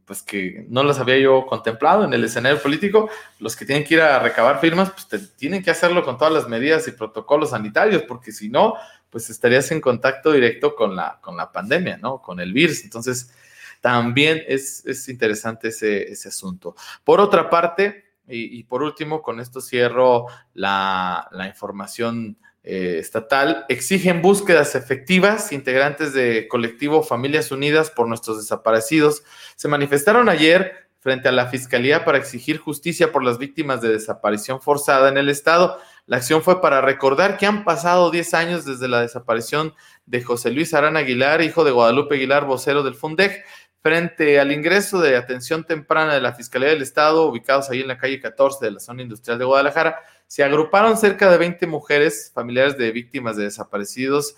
pues que no las había yo contemplado en el escenario político. Los que tienen que ir a recabar firmas, pues tienen que hacerlo con todas las medidas y protocolos sanitarios, porque si no, pues estarías en contacto directo con la pandemia, ¿no? Con el virus. Entonces, también es interesante ese asunto. Por otra parte, y por último, con esto cierro la información estatal, exigen búsquedas efectivas. Integrantes de colectivo Familias Unidas por Nuestros Desaparecidos se manifestaron ayer frente a la Fiscalía para exigir justicia por las víctimas de desaparición forzada en el estado. La acción fue para recordar que han pasado 10 años desde la desaparición de José Luis Arana Aguilar, hijo de Guadalupe Aguilar, vocero del Fundec. Frente al ingreso de atención temprana de la Fiscalía del Estado, ubicados ahí en la calle 14 de la zona industrial de Guadalajara, se agruparon cerca de 20 mujeres familiares de víctimas de desaparecidos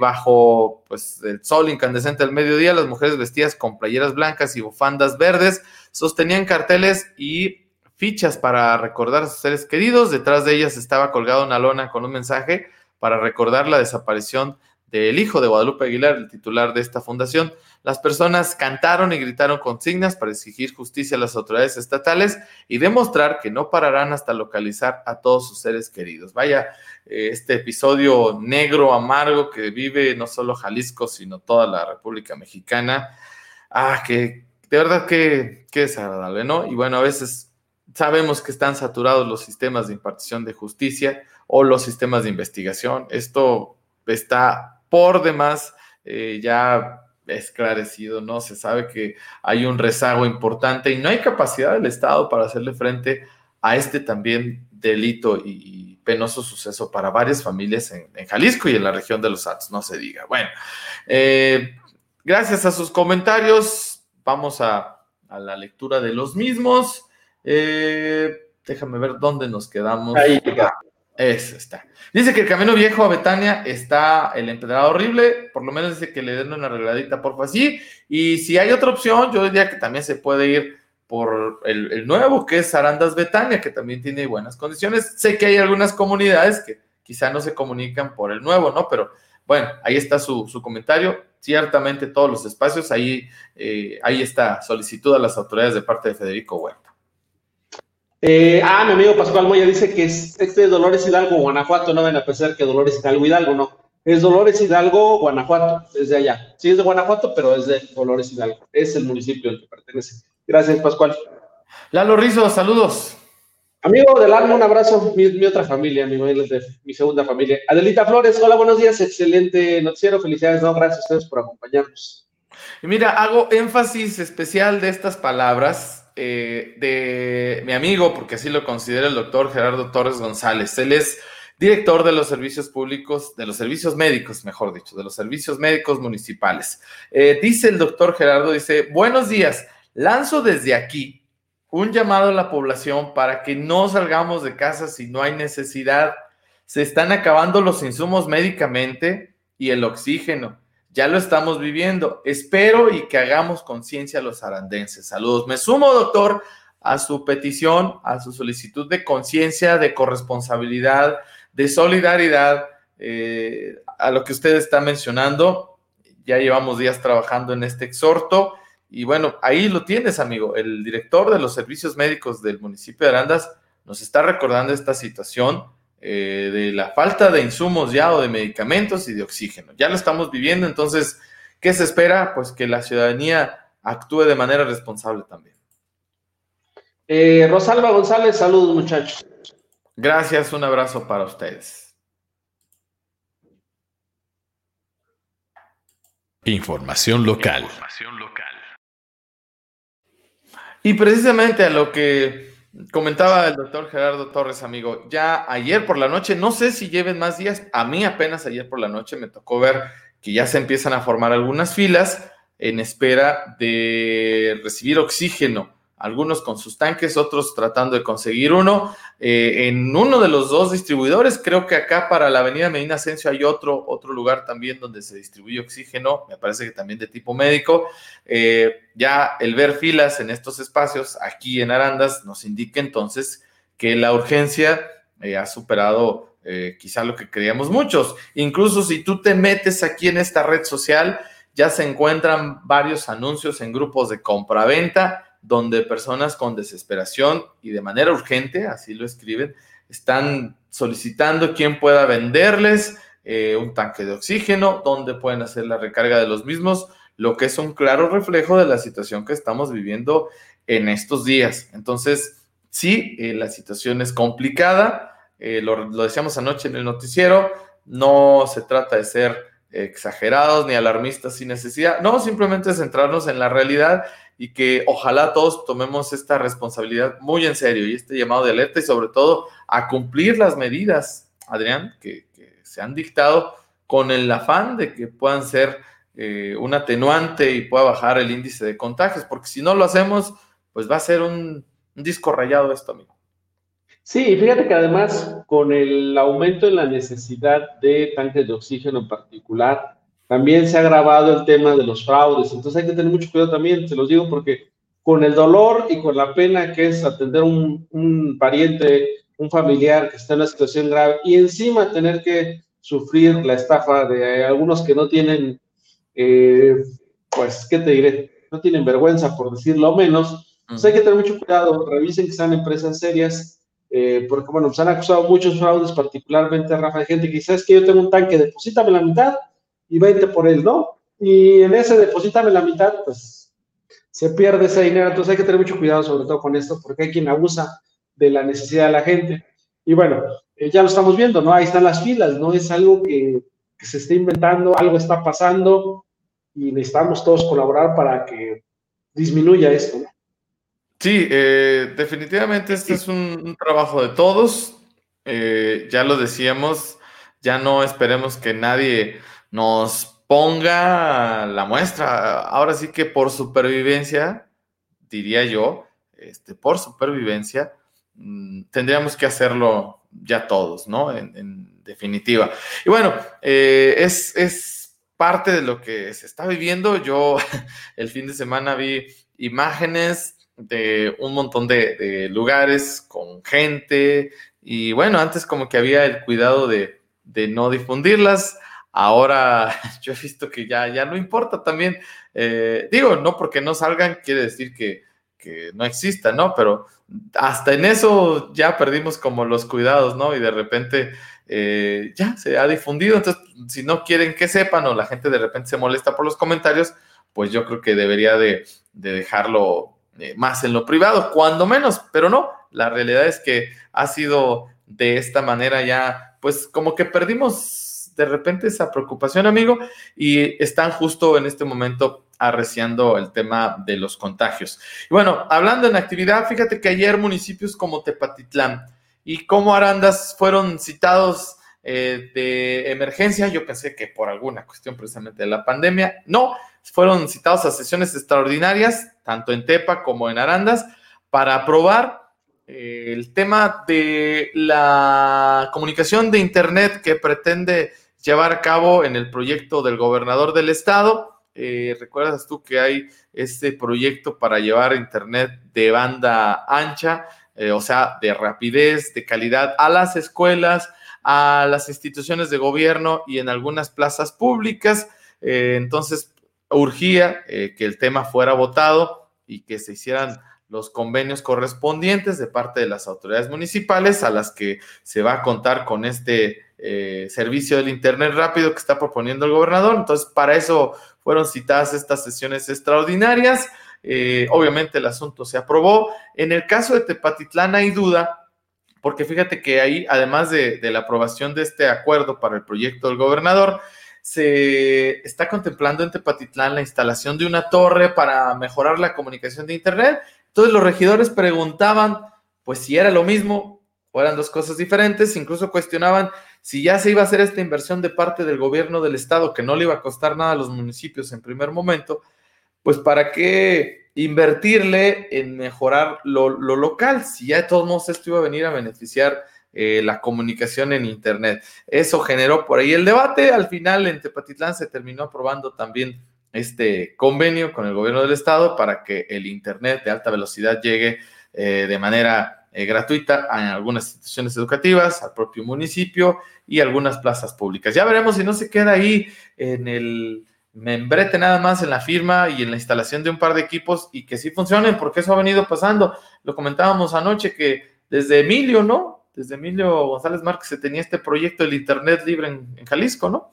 bajo pues, el sol incandescente al mediodía. Las mujeres vestidas con playeras blancas y bufandas verdes sostenían carteles y fichas para recordar a sus seres queridos. Detrás de ellas estaba colgada una lona con un mensaje para recordar la desaparición del hijo de Guadalupe Aguilar, el titular de esta fundación, las personas cantaron y gritaron consignas para exigir justicia a las autoridades estatales y demostrar que no pararán hasta localizar a todos sus seres queridos. Vaya, este episodio negro, amargo que vive no solo Jalisco, sino toda la República Mexicana. Ah, que de verdad que desagradable, ¿no? Y bueno, a veces sabemos que están saturados los sistemas de impartición de justicia o los sistemas de investigación. Esto está por demás ya esclarecido, ¿no? Se sabe que hay un rezago importante y no hay capacidad del Estado para hacerle frente a este también delito y penoso suceso para varias familias en Jalisco y en la región de Los Santos, no se diga. Bueno, gracias a sus comentarios, vamos a la lectura de los mismos. Déjame ver dónde nos quedamos. Ahí está. Eso está. Dice que el camino viejo a Betania está el empedrado horrible, por lo menos dice que le den una arregladita, porfa, sí. Y si hay otra opción, yo diría que también se puede ir por el nuevo, que es Arandas Betania, que también tiene buenas condiciones. Sé que hay algunas comunidades que quizá no se comunican por el nuevo, ¿no? Pero bueno, ahí está su comentario. Ciertamente todos los espacios, ahí está solicitud a las autoridades de parte de Federico Huerta. Mi amigo Pascual Moya dice que este es Dolores Hidalgo, Guanajuato. No van a pensar que Dolores Hidalgo, no. Es Dolores Hidalgo, Guanajuato, desde allá. Sí, es de Guanajuato, pero es de Dolores Hidalgo. Es el municipio al que pertenece. Gracias, Pascual. Lalo Rizo, saludos. Amigo del alma, un abrazo. Mi otra familia, amigo, mi segunda familia. Adelita Flores, hola, buenos días. Excelente noticiero. Felicidades, no, gracias a ustedes por acompañarnos. Y mira, hago énfasis especial de estas palabras. De mi amigo, porque así lo considera el doctor Gerardo Torres González. Él es director de los servicios públicos, de los servicios médicos, mejor dicho, de los servicios médicos municipales. Dice el doctor Gerardo, dice, buenos días, lanzo desde aquí un llamado a la población para que no salgamos de casa si no hay necesidad. Se están acabando los insumos médicamente y el oxígeno. Ya lo estamos viviendo. Espero y que hagamos conciencia a los arandenses. Saludos. Me sumo, doctor, a su petición, a su solicitud de conciencia, de corresponsabilidad, de solidaridad, a lo que usted está mencionando. Ya llevamos días trabajando en este exhorto. Y bueno, ahí lo tienes, amigo. El director de los servicios médicos del municipio de Arandas nos está recordando esta situación. De la falta de insumos ya o de medicamentos y de oxígeno. Ya lo estamos viviendo, entonces, ¿qué se espera? Pues que la ciudadanía actúe de manera responsable también. Rosalba González, saludos, muchachos. Gracias, un abrazo para ustedes. Información local. Información local. Y precisamente a lo que comentaba el doctor Gerardo Torres, amigo, ya ayer por la noche, no sé si lleven más días, a mí apenas ayer por la noche me tocó ver que ya se empiezan a formar algunas filas en espera de recibir oxígeno, algunos con sus tanques, otros tratando de conseguir uno, en uno de los dos distribuidores, creo que acá para la avenida Medina Ascencio hay otro lugar también donde se distribuye oxígeno, me parece que también de tipo médico. Ya el ver filas en estos espacios aquí en Arandas nos indica entonces que la urgencia ha superado quizá lo que creíamos muchos. Incluso si tú te metes aquí en esta red social, ya se encuentran varios anuncios en grupos de compraventa donde personas con desesperación y de manera urgente, así lo escriben, están solicitando quién pueda venderles un tanque de oxígeno, donde pueden hacer la recarga de los mismos, lo que es un claro reflejo de la situación que estamos viviendo en estos días. Entonces, sí, la situación es complicada, lo decíamos anoche en el noticiero, no se trata de ser exagerados ni alarmistas sin necesidad, no, simplemente centrarnos en la realidad y que ojalá todos tomemos esta responsabilidad muy en serio y este llamado de alerta y sobre todo a cumplir las medidas, Adrián, que se han dictado con el afán de que puedan ser un atenuante y pueda bajar el índice de contagios, porque si no lo hacemos, pues va a ser un disco rayado esto, amigo. Sí, y fíjate que además con el aumento en la necesidad de tanques de oxígeno en particular, también se ha agravado el tema de los fraudes, entonces hay que tener mucho cuidado también, se los digo, porque con el dolor y con la pena que es atender un pariente, un familiar que está en una situación grave, y encima tener que sufrir la estafa de algunos que no tienen, pues, ¿qué te diré? No tienen vergüenza, por decirlo menos. Entonces hay que tener mucho cuidado, revisen que sean empresas serias, porque, bueno, pues han acusado muchos fraudes, particularmente, Rafa, de gente que dice, es que yo tengo un tanque, deposítame la mitad y vente por él, ¿no? Y en ese deposítame la mitad, pues, se pierde ese dinero. Entonces hay que tener mucho cuidado, sobre todo con esto, porque hay quien abusa de la necesidad de la gente. Y bueno, ya lo estamos viendo, ¿no? Ahí están las filas, ¿no? Es algo que se está inventando, algo está pasando, y necesitamos todos colaborar para que disminuya esto, ¿no? Sí, definitivamente este es un trabajo de todos. Ya lo decíamos, ya no esperemos que nadie nos ponga la muestra. Ahora sí que por supervivencia, diría yo, por supervivencia, tendríamos que hacerlo ya todos, ¿no? En definitiva. Y bueno, es parte de lo que se está viviendo. Yo el fin de semana vi imágenes de un montón de lugares con gente y bueno, antes como que había el cuidado de no difundirlas. Ahora yo he visto que ya no importa también. Digo, no porque no salgan quiere decir que no exista, ¿no? Pero hasta en eso ya perdimos como los cuidados, ¿no? Y de repente ya se ha difundido. Entonces, si no quieren que sepan o la gente de repente se molesta por los comentarios, pues yo creo que debería de dejarlo más en lo privado, cuando menos, pero no. La realidad es que ha sido de esta manera ya, pues como que perdimos de repente esa preocupación, amigo, y están justo en este momento arreciando el tema de los contagios. Y bueno, hablando en actividad, fíjate que ayer municipios como Tepatitlán y como Arandas fueron citados de emergencia. Yo pensé que por alguna cuestión precisamente de la pandemia. No, fueron citados a sesiones extraordinarias, tanto en Tepa como en Arandas, para aprobar el tema de la comunicación de Internet que pretende llevar a cabo en el proyecto del gobernador del estado. ¿Recuerdas tú que hay este proyecto para llevar Internet de banda ancha? O sea, de rapidez, de calidad a las escuelas, a las instituciones de gobierno y en algunas plazas públicas. Entonces, urgía que el tema fuera votado y que se hicieran los convenios correspondientes de parte de las autoridades municipales a las que se va a contar con este servicio del Internet rápido que está proponiendo el gobernador. Entonces, para eso fueron citadas estas sesiones extraordinarias. Obviamente el asunto se aprobó. En el caso de Tepatitlán hay duda, porque fíjate que ahí, además de la aprobación de este acuerdo para el proyecto del gobernador, se está contemplando en Tepatitlán la instalación de una torre para mejorar la comunicación de Internet. Entonces los regidores preguntaban, pues si era lo mismo o eran dos cosas diferentes, incluso cuestionaban si ya se iba a hacer esta inversión de parte del gobierno del estado, que no le iba a costar nada a los municipios en primer momento, pues ¿para qué invertirle en mejorar lo local? Si ya de todos modos esto iba a venir a beneficiar la comunicación en Internet. Eso generó por ahí el debate. Al final en Tepatitlán se terminó aprobando también este convenio con el gobierno del estado para que el Internet de alta velocidad llegue de manera gratuita a algunas instituciones educativas, al propio municipio y algunas plazas públicas. Ya veremos si no se queda ahí en el membrete nada más, en la firma y en la instalación de un par de equipos, y que sí funcionen, porque eso ha venido pasando. Lo comentábamos anoche que desde Emilio, ¿no? Desde Emilio González Márquez se tenía este proyecto del Internet libre en Jalisco, ¿no?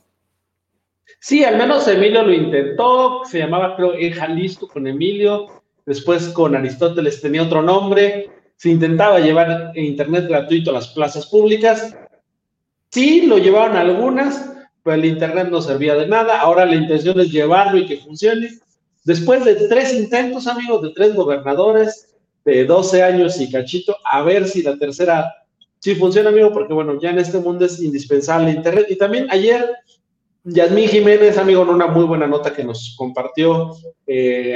Sí, al menos Emilio lo intentó, se llamaba creo en Jalisco con Emilio, después con Aristóteles tenía otro nombre, se intentaba llevar Internet gratuito a las plazas públicas. Sí, lo llevaron algunas, pero el Internet no servía de nada. Ahora la intención es llevarlo y que funcione. Después de 3 intentos, amigos, de 3 gobernadores, de 12 años y cachito, a ver si la tercera sí funciona, amigo, porque bueno, ya en este mundo es indispensable Internet. Y también ayer, Yasmín Jiménez, amigo, en una muy buena nota que nos compartió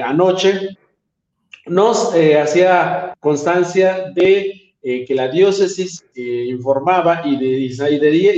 anoche, nos hacía constancia de que la diócesis informaba y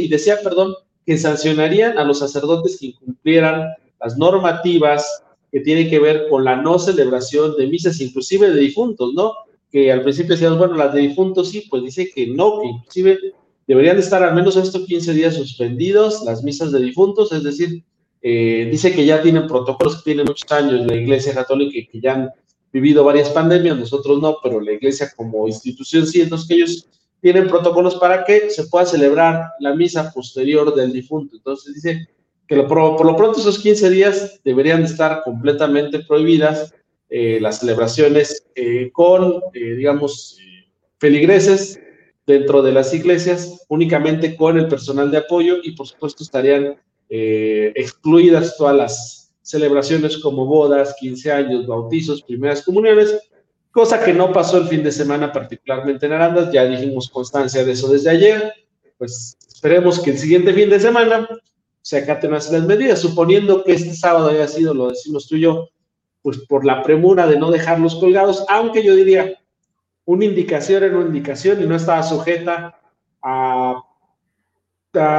decía, perdón, que sancionarían a los sacerdotes que incumplieran las normativas que tienen que ver con la no celebración de misas, inclusive de difuntos, ¿no? Que al principio decíamos, bueno, las de difuntos sí, pues dice que no, que inclusive deberían de estar al menos estos 15 días suspendidos, las misas de difuntos, es decir, dice que ya tienen protocolos, que tienen muchos años, la Iglesia Católica, que ya han vivido varias pandemias, nosotros no, pero la Iglesia como institución sí, entonces que ellos tienen protocolos para que se pueda celebrar la misa posterior del difunto. Entonces dice que por lo pronto esos 15 días deberían de estar completamente prohibidas las celebraciones con, digamos, feligreses dentro de las iglesias, únicamente con el personal de apoyo y, por supuesto, estarían excluidas todas las celebraciones como bodas, 15 años, bautizos, primeras comuniones, cosa que no pasó el fin de semana particularmente en Arandas, ya dijimos constancia de eso desde ayer, pues esperemos que el siguiente fin de semana se acaten las medidas, suponiendo que este sábado haya sido, lo decimos tú y yo, pues por la premura de no dejarlos colgados, aunque yo diría, una indicación era una indicación y no estaba sujeta a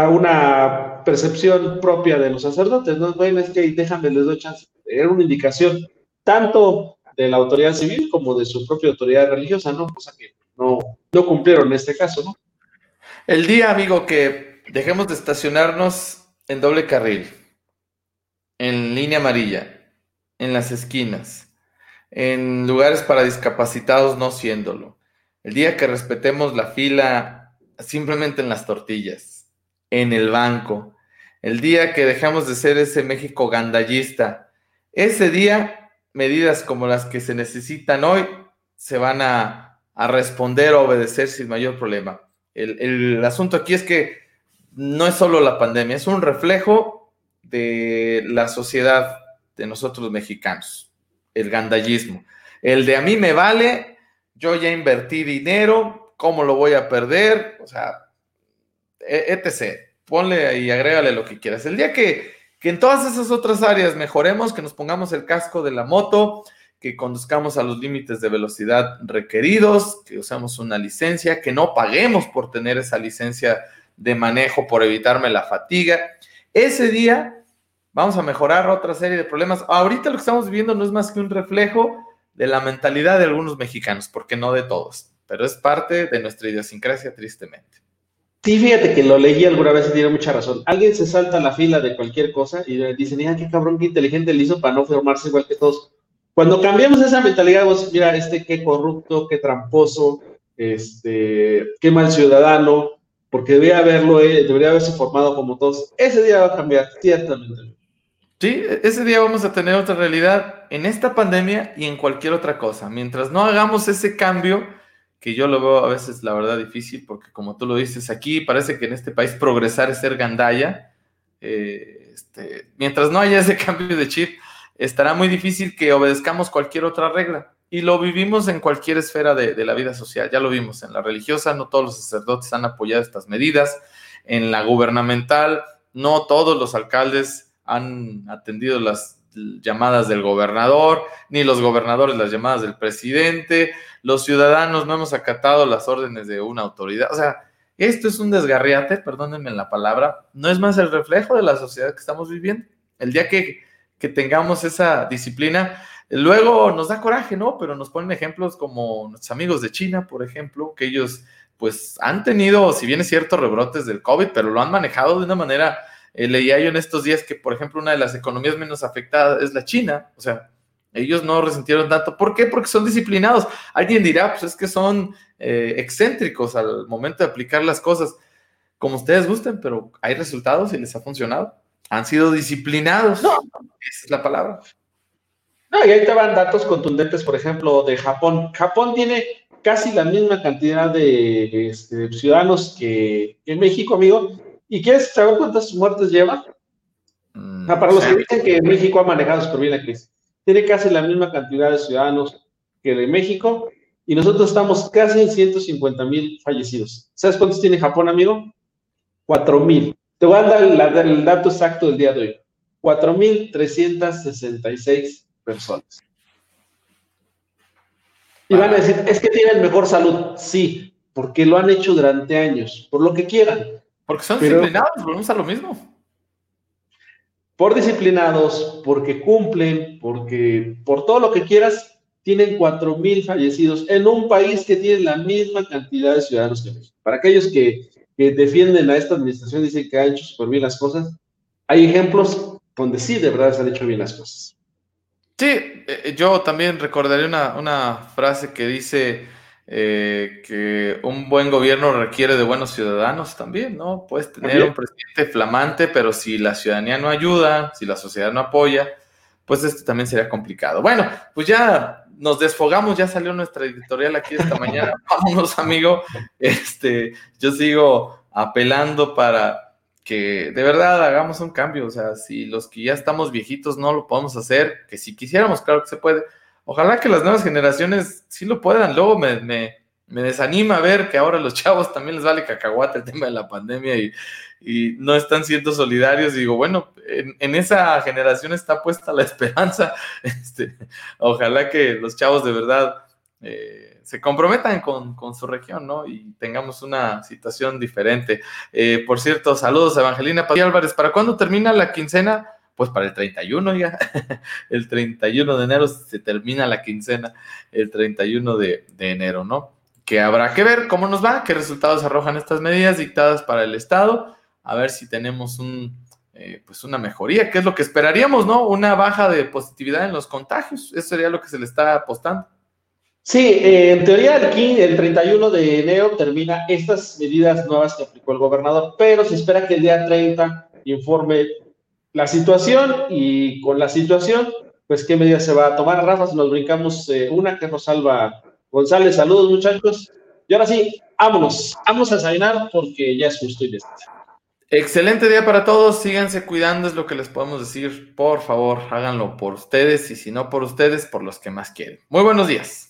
una percepción propia de los sacerdotes, ¿no? Bueno, es que déjame, les doy chance. Era una indicación tanto de la autoridad civil como de su propia autoridad religiosa, ¿no? Cosa que no cumplieron en este caso, ¿no? El día, amigo, que dejemos de estacionarnos en doble carril, en línea amarilla, en las esquinas, en lugares para discapacitados no siéndolo. El día que respetemos la fila simplemente en las tortillas, en el banco, el día que dejamos de ser ese México gandallista, ese día medidas como las que se necesitan hoy se van a responder o obedecer sin mayor problema. El asunto aquí es que no es solo la pandemia, es un reflejo de la sociedad de nosotros mexicanos, el gandallismo. El de a mí me vale, yo ya invertí dinero, ¿cómo lo voy a perder? O sea, etc. Ponle y agrégale lo que quieras. El día que en todas esas otras áreas mejoremos, que nos pongamos el casco de la moto, que conduzcamos a los límites de velocidad requeridos, que usamos una licencia, que no paguemos por tener esa licencia de manejo por evitarme la fatiga. Ese día vamos a mejorar otra serie de problemas. Ahorita lo que estamos viviendo no es más que un reflejo de la mentalidad de algunos mexicanos, porque no de todos, pero es parte de nuestra idiosincrasia, tristemente. Sí, fíjate que lo leí alguna vez y tiene mucha razón. Alguien se salta a la fila de cualquier cosa y dicen, qué cabrón, qué inteligente le hizo para no formarse igual que todos. Cuando cambiamos esa mentalidad, vos, mira, qué corrupto, qué tramposo, qué mal ciudadano, porque debería haberse formado como todos. Ese día va a cambiar, ciertamente. Sí, ese día vamos a tener otra realidad en esta pandemia y en cualquier otra cosa. Mientras no hagamos ese cambio, que yo lo veo a veces, la verdad, difícil, porque como tú lo dices aquí, parece que en este país progresar es ser gandalla. Mientras no haya ese cambio de chip, estará muy difícil que obedezcamos cualquier otra regla. Y lo vivimos en cualquier esfera de la vida social, ya lo vimos en la religiosa, no todos los sacerdotes han apoyado estas medidas, en la gubernamental, no todos los alcaldes han atendido las llamadas del gobernador, ni los gobernadores las llamadas del presidente, los ciudadanos no hemos acatado las órdenes de una autoridad, o sea, esto es un desgarriate, perdónenme la palabra, no es más el reflejo de la sociedad que estamos viviendo. El día que tengamos esa disciplina, luego nos da coraje, ¿no? Pero nos ponen ejemplos como nuestros amigos de China, por ejemplo, que ellos pues han tenido, si bien es cierto, rebrotes del COVID, pero lo han manejado de una manera, leía yo en estos días que, por ejemplo, una de las economías menos afectadas es la China, o sea, ellos no resintieron tanto. ¿Por qué? Porque son disciplinados. Alguien dirá, pues es que son excéntricos al momento de aplicar las cosas, como ustedes gusten, pero hay resultados y les ha funcionado. Han sido disciplinados. No. Esa es la palabra. No, y ahí te van datos contundentes, por ejemplo, de Japón. Japón tiene casi la misma cantidad de ciudadanos que México, amigo. ¿Y quieres saber cuántas muertes lleva? Para los que dicen que México ha manejado súper bien la crisis. Tiene casi la misma cantidad de ciudadanos que de México y nosotros estamos casi en 150,000 fallecidos. ¿Sabes cuántos tiene Japón, amigo? 4,000. Te voy a dar el dato exacto del día de hoy. 4,366 personas. Y van a decir, es que tienen mejor salud. Sí, porque lo han hecho durante años, por lo que quieran. Porque son disciplinados, volvemos a lo mismo. Por disciplinados, porque cumplen, porque por todo lo que quieras, tienen 4,000 fallecidos en un país que tiene la misma cantidad de ciudadanos que México. Para aquellos que que defienden a esta administración, dicen que ha hecho súper bien las cosas. Hay ejemplos donde sí, de verdad, se han hecho bien las cosas. Sí, yo también recordaré una frase que dice que un buen gobierno requiere de buenos ciudadanos también, ¿no? Puedes tener también un presidente flamante, pero si la ciudadanía no ayuda, si la sociedad no apoya, pues también sería complicado. Bueno, pues ya nos desfogamos, ya salió nuestra editorial aquí esta mañana. Vámonos, amigo. Yo sigo apelando para que de verdad hagamos un cambio. O sea, si los que ya estamos viejitos no lo podemos hacer, que si quisiéramos, claro que se puede. Ojalá que las nuevas generaciones sí lo puedan. Luego me desanima ver que ahora los chavos también les vale cacahuate el tema de la pandemia y no están siendo solidarios. Y digo, bueno, en esa generación está puesta la esperanza. Ojalá que los chavos de verdad se comprometan con su región, ¿no? Y tengamos una situación diferente. Por cierto, saludos a Evangelina Padilla Álvarez. ¿Para cuándo termina la quincena? Pues para el 31 ya, el 31 de enero se termina la quincena, el 31 de enero, ¿no? Que habrá que ver cómo nos va, qué resultados arrojan estas medidas dictadas para el Estado, a ver si tenemos una mejoría, que es lo que esperaríamos, ¿no? Una baja de positividad en los contagios, eso sería lo que se le está apostando. Sí, en teoría el 31 de enero termina estas medidas nuevas que aplicó el gobernador, pero se espera que el día 30 informe la situación y con la situación, pues, ¿qué medidas se va a tomar? Rafa, si nos brincamos una que nos salva... González, saludos muchachos. Y ahora sí, vámonos a desayunar porque ya es justo y necesario. Excelente día para todos, síganse cuidando, es lo que les podemos decir. Por favor, háganlo por ustedes y si no por ustedes, por los que más quieren. Muy buenos días.